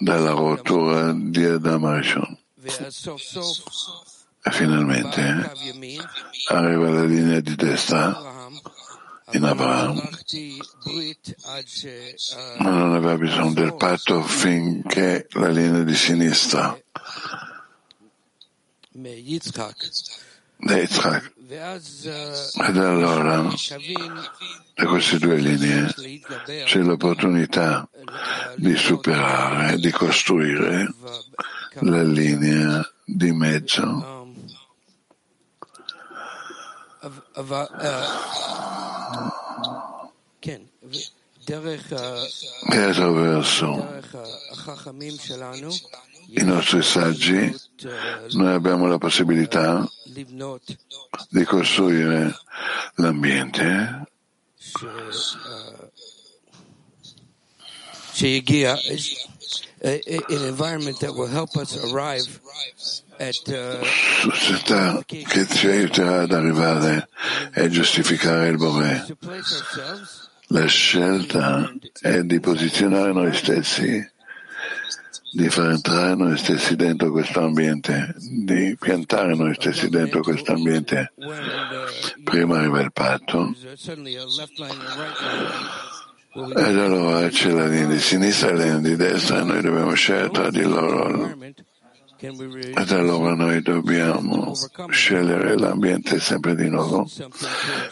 dalla rottura di Adam Arishon. E finalmente arriva alla linea di destra. In Abramo non aveva bisogno del patto finché la linea di sinistra da Isacco. Ed allora da queste due linee c'è l'opportunità di superare, di costruire la linea di mezzo. che attraverso i nostri saggi noi abbiamo la possibilità di costruire l'ambiente società che ci aiuterà ad arrivare e giustificare il Bore. La scelta è di posizionare noi stessi, di far entrare noi stessi dentro questo ambiente, di piantare noi stessi dentro questo ambiente. Prima arriva il patto ed allora c'è la linea di sinistra e la linea di destra, noi dobbiamo scegliere tra di loro ed allora noi dobbiamo scegliere l'ambiente sempre di nuovo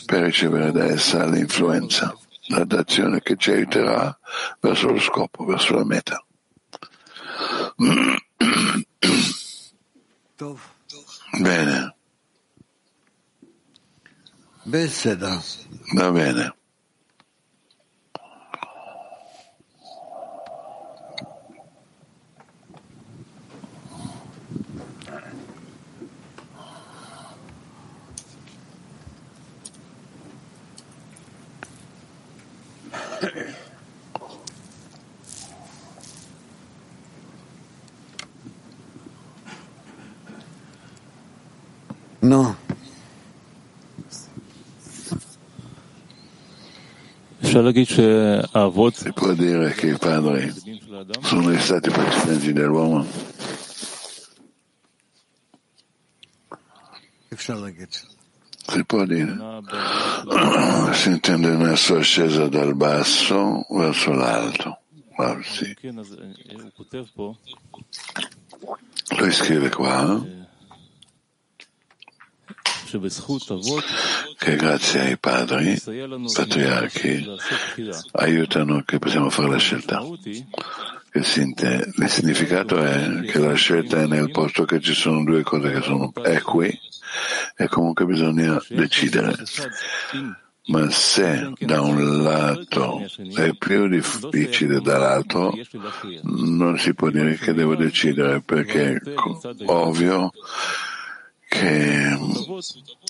per ricevere da essa l'influenza, la d'azione che ci aiuterà verso lo scopo, verso la meta. Bene, va bene. No. Si può dire che i padri sono stati precedenzi dell'uomo? Si può dire. Si intende una sua ascesa dal basso verso l'alto. Ah, sì. Lui scrive qua che grazie ai padri, patriarchi, aiutano che possiamo fare la scelta. Il significato è che la scelta è nel posto che ci sono due cose che sono equi e comunque bisogna decidere. Ma se da un lato è più difficile dall'altro, non si può dire che devo decidere, perché ovvio che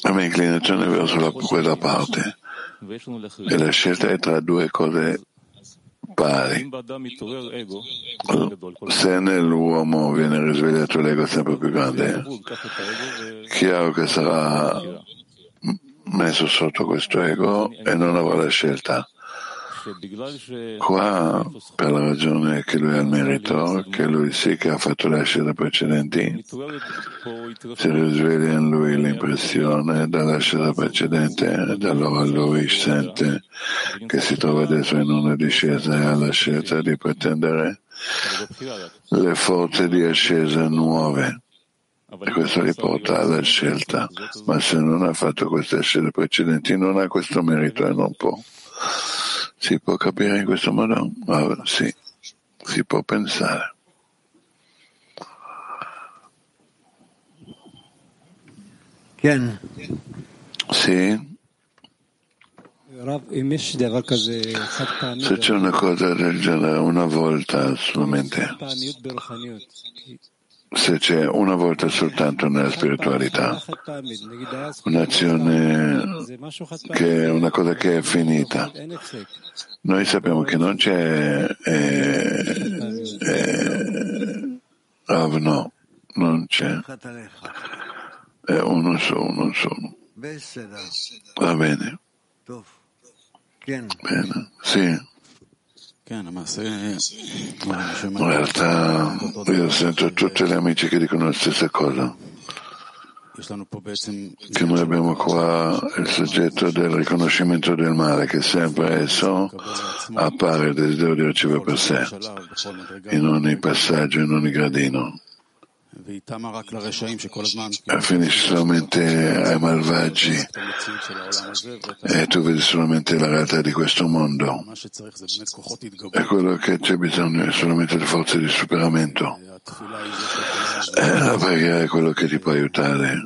la mia inclinazione è verso quella parte e la scelta è tra due cose pari. Se nell'uomo viene risvegliato l'ego sempre più grande, chiaro che sarà messo sotto questo ego e non avrà la scelta. Qua, per la ragione che lui ha il merito, che lui sì che ha fatto le scelte precedenti, si risveglia in lui l'impressione dalla scelta precedente ed allora lui sente che si trova adesso in una discesa e ha la scelta di pretendere le forze di ascesa nuove. E questo li porta alla scelta, ma se non ha fatto queste scelte precedenti non ha questo merito e non può. Si può capire in questo modo? Ah, sì, si può pensare. Ken. Sì. Se c'è una cosa del genere, una volta solamente. Se c'è una volta soltanto nella spiritualità, un'azione che è una cosa che è finita, noi sappiamo che non c'è no, non c'è, è uno solo. Va bene. Bene, sì. In realtà io sento tutti gli amici che dicono la stessa cosa, che noi abbiamo qua il soggetto del riconoscimento del male, che sempre esso appare il desiderio di ricevere per sé in ogni passaggio, in ogni gradino, e finisce solamente ai malvagi e tu vedi solamente la realtà di questo mondo, e quello che c'è bisogno è solamente le forze di superamento la preghiera è quello che ti può aiutare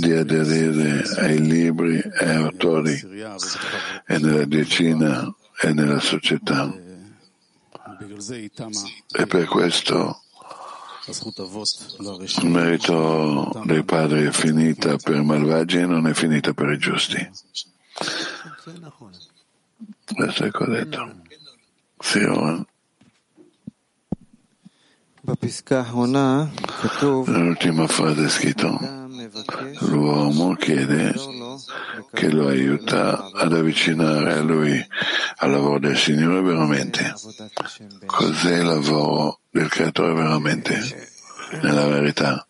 di aderire ai libri e autori e nella decina e nella società, e per questo il merito dei padri è finita per i malvagi e non è finita per i giusti. Questo è che ho detto. Sì, ora. Nell'ultima frase è scritto: l'uomo chiede che lo aiuta ad avvicinare a lui al lavoro del Signore veramente. Cos'è il lavoro del Creatore veramente? Nella verità,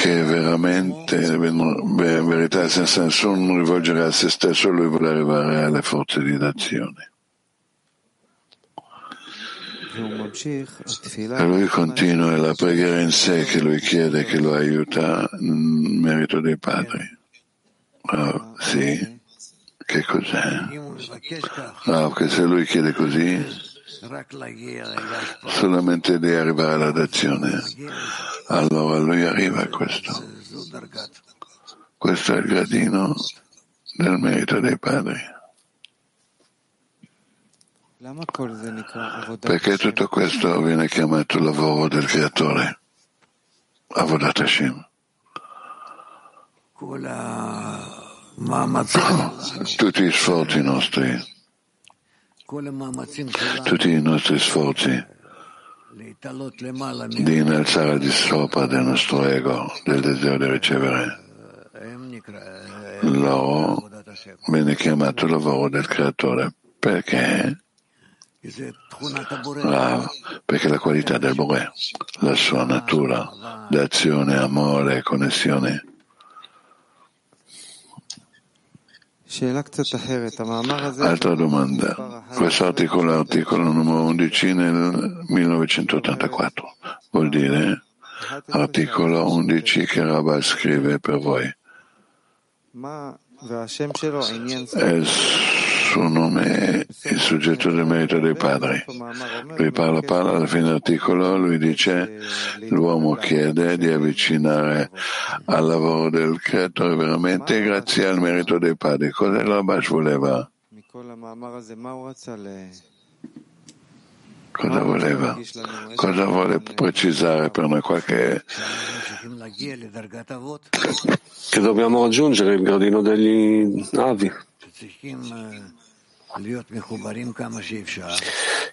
che veramente in verità senza nessuno rivolgere a se stesso, lui vuole arrivare alle forze di d'azione. E lui continua la preghiera in sé che lui chiede che lo aiuta in merito dei padri. Oh, sì, che cos'è? Oh, che se lui chiede così solamente di arrivare alla d'azione, allora lui arriva a questo. Questo è il gradino del merito dei padri. Perché tutto questo viene chiamato lavoro del Creatore, Avodat Hashem. Tutti gli sforzi nostri, tutti i nostri sforzi di innalzare di sopra del nostro ego, del desiderio di ricevere, loro viene chiamato lavoro del Creatore. Perché? Perché la qualità del Bore, la sua natura d'azione, amore, connessione. Altra domanda. Questo articolo è l'articolo numero 11 nel 1984, vuol dire articolo 11 che Rabash scrive per voi. Suo nome è il soggetto del merito dei padri. Lui parla alla fine dell'articolo, lui dice l'uomo chiede di avvicinare al lavoro del Creatore veramente grazie al merito dei padri. Cosa Rabash voleva? Cosa vuole precisare per noi qua che dobbiamo raggiungere il gradino degli avi?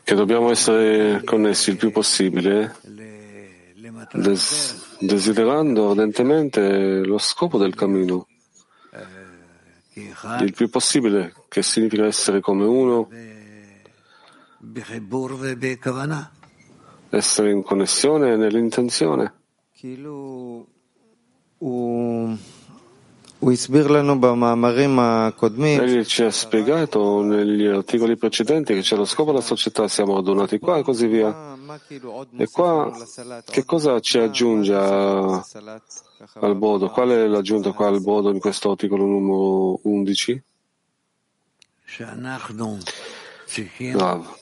Che dobbiamo essere connessi il più possibile, desiderando ardentemente lo scopo del cammino, il più possibile, che significa essere come uno, essere in connessione nell'intenzione. Egli ci ha spiegato negli articoli precedenti che c'è lo scopo della società, siamo radunati qua e così via. E qua che cosa ci aggiunge al brodo? Qual è l'aggiunta qua al brodo in questo articolo numero 11? Bravo.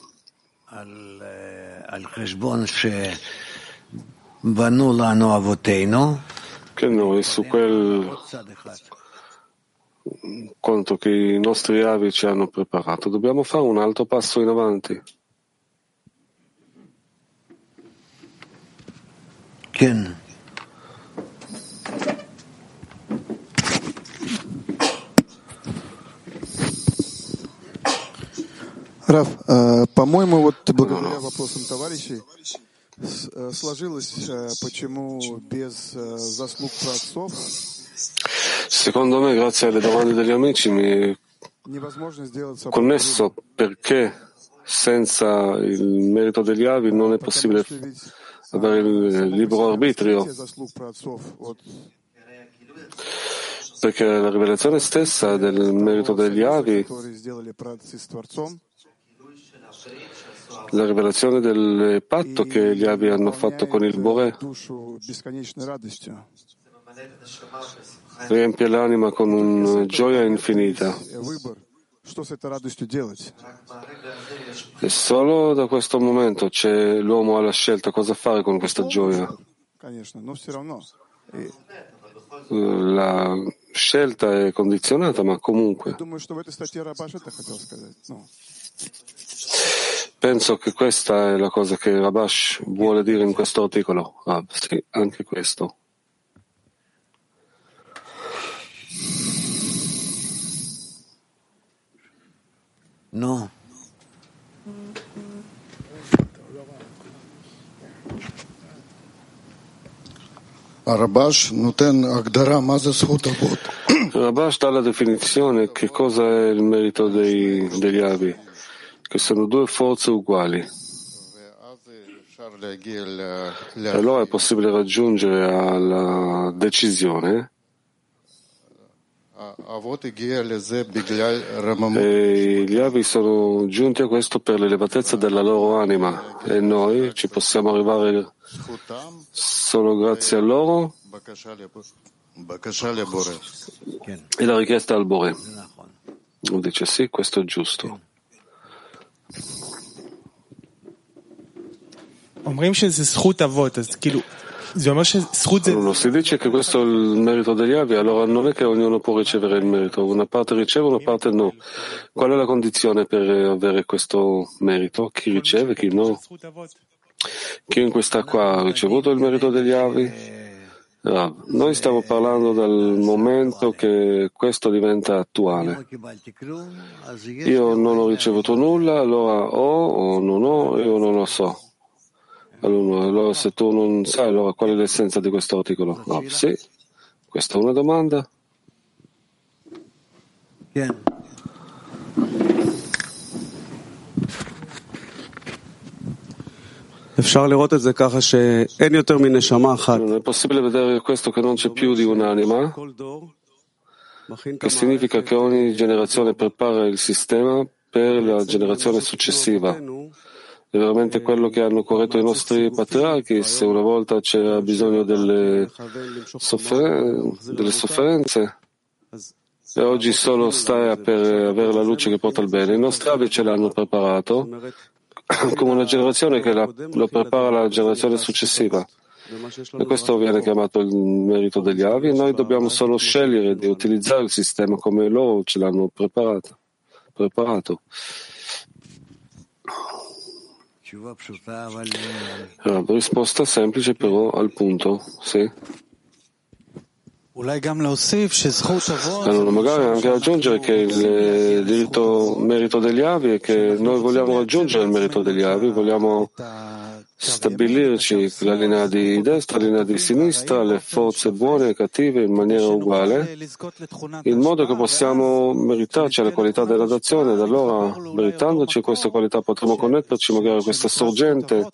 Che noi su quel conto che i nostri avi ci hanno preparato dobbiamo fare un altro passo in avanti. Ken. Раф, по-моему, благодаря вопросам товарищей сложилось, почему без заслуг праотцов. Secondo me, grazie alle domande degli amici, mi è connesso perché senza il merito degli avi non è possibile avere il libero arbitrio. Perché la rivelazione stessa del merito degli avi, la rivelazione del patto che gli avi hanno fatto con il Bore, riempie l'anima con una gioia infinita. E solo da questo momento l'uomo ha la scelta cosa fare con questa gioia. La scelta è condizionata, ma comunque. Penso che questa è la cosa che Rabash vuole dire in questo articolo. Ah, sì, anche questo. No. Rabash dà la definizione che cosa è il merito degli avi, che sono due forze uguali. E allora è possibile raggiungere alla decisione. E gli avi sono giunti a questo per l'elevatezza della loro anima e noi ci possiamo arrivare solo grazie a loro e la richiesta al Bore. Dice sì, questo è giusto. Allora, si dice che questo è il merito degli avi, allora non è che ognuno può ricevere il merito, una parte riceve, una parte no. Qual è la condizione per avere questo merito? Chi riceve, chi no? Chi in questa qua ha ricevuto il merito degli avi? No. Noi stiamo parlando dal momento che questo diventa attuale. Io non ho ricevuto nulla, allora ho o non ho, io non lo so. Allora, se tu non sai, allora qual è l'essenza di questo articolo? No, sì, questa è una domanda. Non è possibile vedere questo che non c'è più di un'anima, che significa che ogni generazione prepara il sistema per la generazione successiva. È veramente quello che hanno corretto i nostri patriarchi. Se una volta c'era bisogno delle sofferenze e oggi solo sta per avere la luce che porta al bene, i nostri avi ce l'hanno preparato come una generazione che lo prepara la generazione successiva, e questo viene chiamato il merito degli avi. Noi dobbiamo solo scegliere di utilizzare il sistema come loro ce l'hanno preparato. Risposta semplice però al punto, sì. Allora magari anche aggiungere che il merito degli avi è che noi vogliamo raggiungere il merito degli avi, vogliamo stabilirci la linea di destra, la linea di sinistra, le forze buone e cattive in maniera uguale, in modo che possiamo meritarci la qualità della d'azione, ed allora meritandoci questa qualità potremo connetterci magari a questa sorgente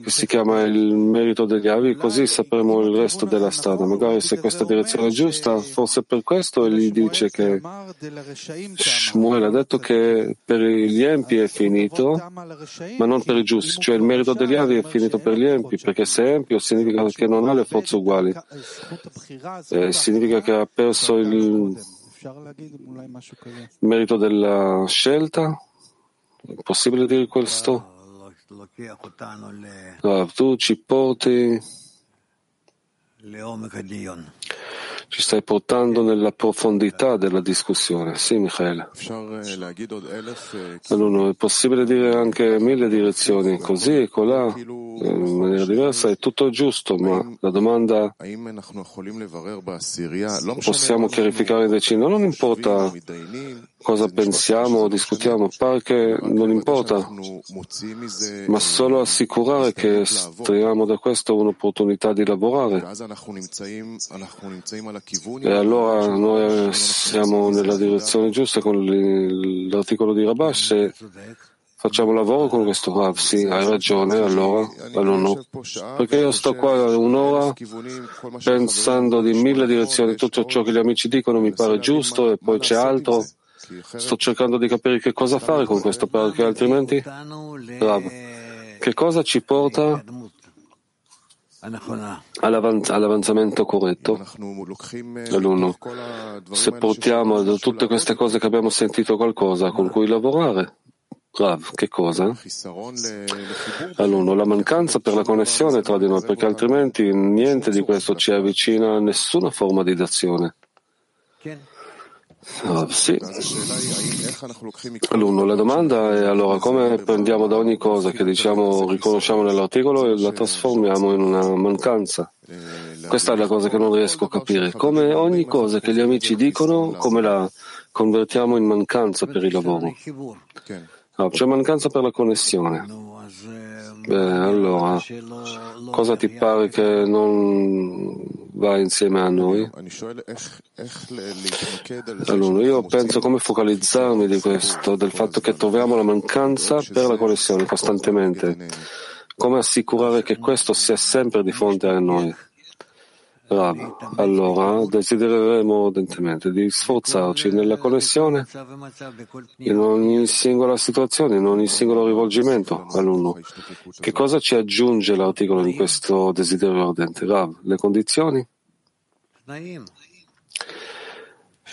che si chiama il merito degli avi, così sapremo il resto della strada. Magari se questa direzione è giusta, forse per questo gli dice che Shmuel ha detto che per gli empi è finito, ma non per i giusti, cioè il merito degli avi è finito per gli empi, perché se è empio significa che non ha le forze uguali, significa che ha perso il merito della scelta. È possibile dire questo? Tu ci porti, ci stai portando nella profondità della discussione. Sì, Michele. Allora, è possibile dire anche 1000 direzioni, così e colà, in maniera diversa, è tutto giusto, ma la domanda possiamo chiarificare i decine. Non importa cosa pensiamo o discutiamo, pare che non importa, ma solo assicurare che traiamo da questo un'opportunità di lavorare. E allora noi siamo nella direzione giusta con l'articolo di Rabash e facciamo lavoro con questo Rav. Sì, hai ragione, allora no, perché io sto qua un'ora pensando di 1000 direzioni, tutto ciò che gli amici dicono mi pare giusto e poi c'è altro, sto cercando di capire che cosa fare con questo, perché altrimenti Rav, che cosa ci porta all'avanzamento corretto, l'uno. Se portiamo da tutte queste cose che abbiamo sentito qualcosa con cui lavorare, Rav, che cosa? All'uno, la mancanza per la connessione tra di noi, perché altrimenti niente di questo ci avvicina a nessuna forma di d'azione. Sì. L'uno, la domanda è allora come prendiamo da ogni cosa che diciamo riconosciamo nell'articolo e la trasformiamo in una mancanza. Questa è la cosa che non riesco a capire. Come ogni cosa che gli amici dicono, come la convertiamo in mancanza per il lavoro? No, c'è mancanza per la connessione. Allora, cosa ti pare che non va insieme a noi? Allora, io penso come focalizzarmi di questo, del fatto che troviamo la mancanza per la connessione costantemente. Come assicurare che questo sia sempre di fronte a noi? Allora, desidereremo ardentemente di sforzarci nella connessione in ogni singola situazione, in ogni singolo rivolgimento all'uno. Che cosa ci aggiunge l'articolo in questo desiderio ardente? Le condizioni?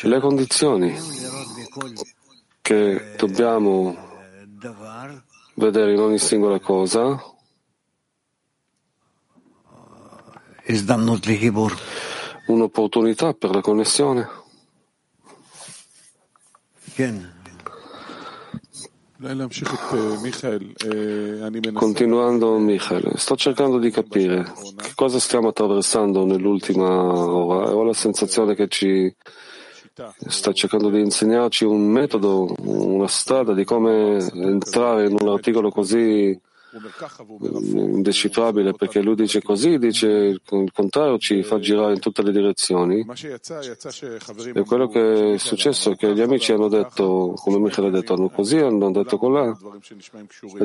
Le condizioni che dobbiamo vedere in ogni singola cosa un'opportunità per la connessione. Continuando Michael, sto cercando di capire che cosa stiamo attraversando nell'ultima ora e ho la sensazione che ci sta cercando di insegnarci un metodo, una strada di come entrare in un articolo così indecifrabile, perché lui dice così, dice il contrario, ci fa girare in tutte le direzioni. E quello che è successo è che gli amici hanno detto, come Michele ha detto, hanno così, hanno detto colà. A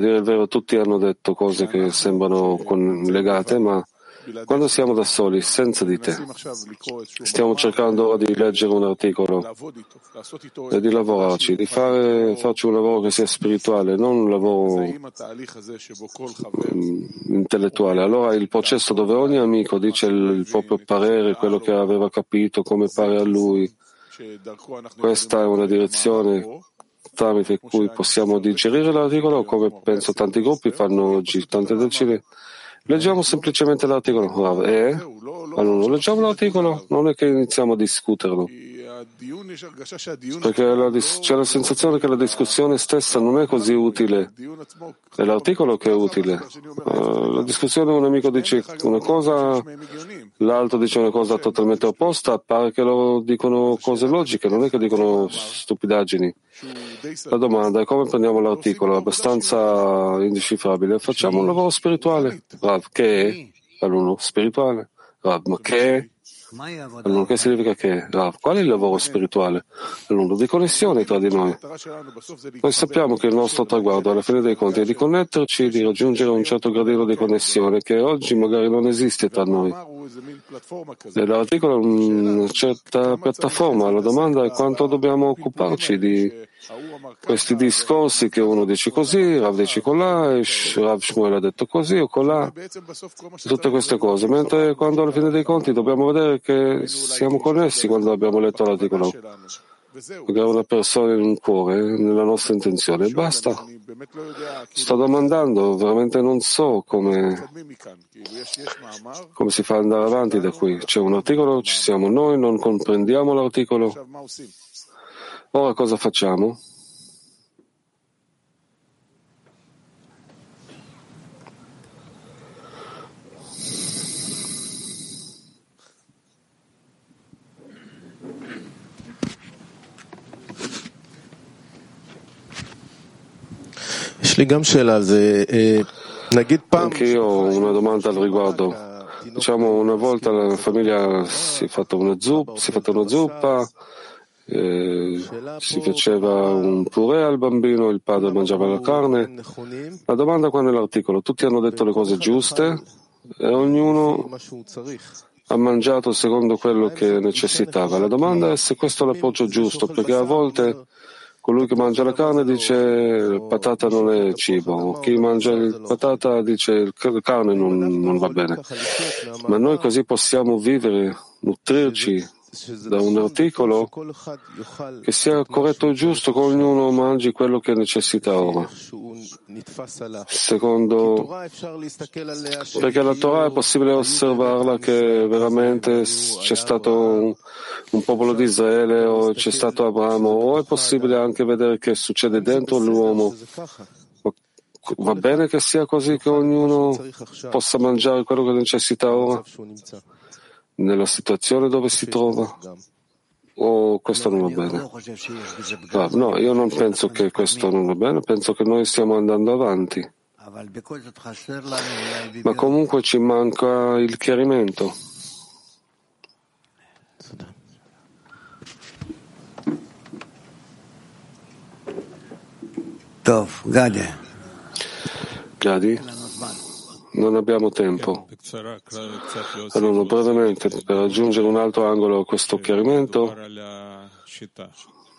dire il vero, tutti hanno detto cose che sembrano legate, ma quando siamo da soli, senza di te, stiamo cercando ora di leggere un articolo e di lavorarci, di farci un lavoro che sia spirituale, non un lavoro intellettuale. Allora il processo dove ogni amico dice il proprio parere, quello che aveva capito, come pare a lui, questa è una direzione tramite cui possiamo digerire l'articolo, come penso tanti gruppi fanno oggi, tante decine. Leggiamo semplicemente l'articolo e allora leggiamo l'articolo, non è che iniziamo a discuterlo, perché c'è la sensazione che la discussione stessa non è così utile, è l'articolo che è utile. La discussione, un amico dice una cosa, l'altro dice una cosa totalmente opposta, pare che lo dicono cose logiche, non è che dicono stupidaggini. La domanda è come prendiamo l'articolo, abbastanza indecifrabile, facciamo un lavoro spirituale. Rav, che è? All'uno, spirituale. Rav, ma che è? Allora, che significa che? Qual è il lavoro spirituale? Allora, di connessione tra di noi. Noi sappiamo che il nostro traguardo alla fine dei conti è di connetterci, di raggiungere un certo gradino di connessione che oggi magari non esiste tra noi. Nell'articolo è una certa piattaforma. La domanda è quanto dobbiamo occuparci di questi discorsi che uno dice così, Rav dice colà, Rav Shmuel ha detto così o colà, tutte queste cose, mentre quando alla fine dei conti dobbiamo vedere che siamo connessi quando abbiamo letto l'articolo. Magari una persona in un cuore, nella nostra intenzione, e basta. Sto domandando, veramente non so come si fa ad andare avanti da qui. C'è un articolo, ci siamo noi, non comprendiamo l'articolo. Ora cosa facciamo? Anche io ho una domanda al riguardo. Diciamo, una volta la famiglia si è fatta una zuppa, si faceva un purè al bambino, il padre mangiava la carne. La domanda qua nell'articolo, tutti hanno detto le cose giuste e ognuno ha mangiato secondo quello che necessitava. La domanda è se questo è l'appoggio giusto, perché a volte Colui che mangia la carne dice patata non è cibo, chi mangia la patata dice carne non va bene. Ma noi così possiamo vivere, nutrirci da un articolo che sia corretto e giusto, che ognuno mangi quello che necessita ora. Secondo, perché la Torah è possibile osservarla che veramente c'è stato un popolo di Israele o c'è stato Abramo, o è possibile anche vedere che succede dentro l'uomo. Va bene che sia così, che ognuno possa mangiare quello che necessita ora nella situazione dove si trova, o questo non va bene? No, io non penso che questo non va bene, penso che noi stiamo andando avanti, ma comunque ci manca il chiarimento. Gadi? Non abbiamo tempo. Allora, brevemente, per aggiungere un altro angolo a questo chiarimento,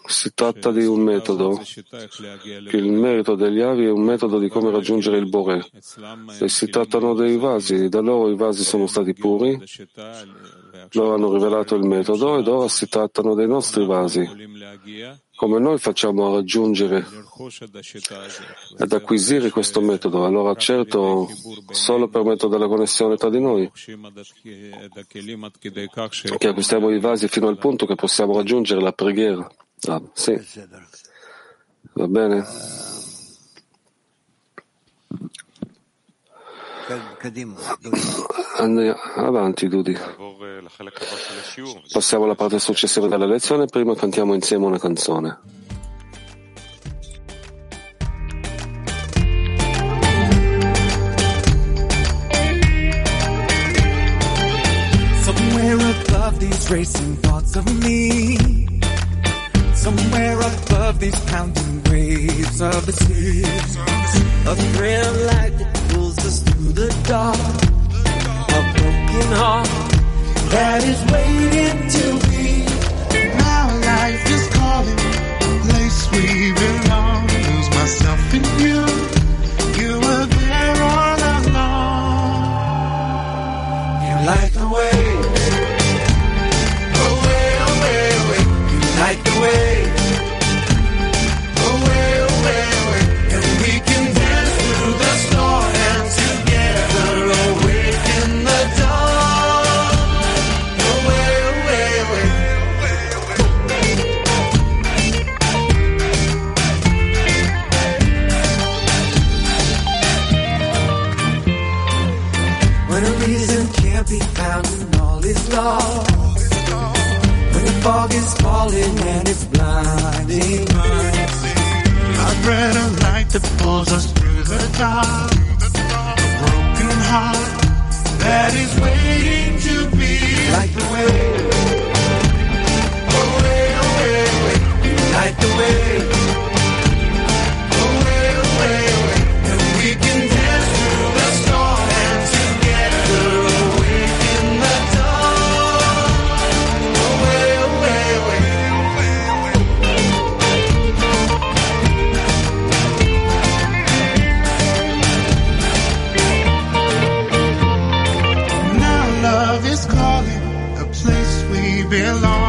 si tratta di un metodo, che il merito degli avi è un metodo di come raggiungere il Boré. E si trattano dei vasi, da loro i vasi sono stati puri, loro hanno rivelato il metodo ed ora si trattano dei nostri vasi. Come noi facciamo a raggiungere, ad acquisire questo metodo? Allora certo, solo per mezzo della connessione tra di noi, che acquistiamo i vasi fino al punto che possiamo raggiungere la preghiera. Ah, sì, va bene. Andiamo avanti, Dudi. Passiamo alla parte successiva della lezione, prima cantiamo insieme una canzone. Somewhere above these racing thoughts of me, somewhere above these pounding waves of the sea, a thrill like that pulls us through the dark, a broken heart that is waiting to be. My life is calling, the place we belong, lose myself in you, you were there all along. You light the way. Light the way, away, away, away, and we can dance through the storm and together awake in the dawn. Away, away, away, away, away. When a reason can't be found and all is lost, fog is falling and it's blinding us. I've read a light that pulls us through the dark, a broken heart that is waiting to be. Light the way, away, away, away. Light the way, away, away, away. And we can dance through the storm and together. Belong.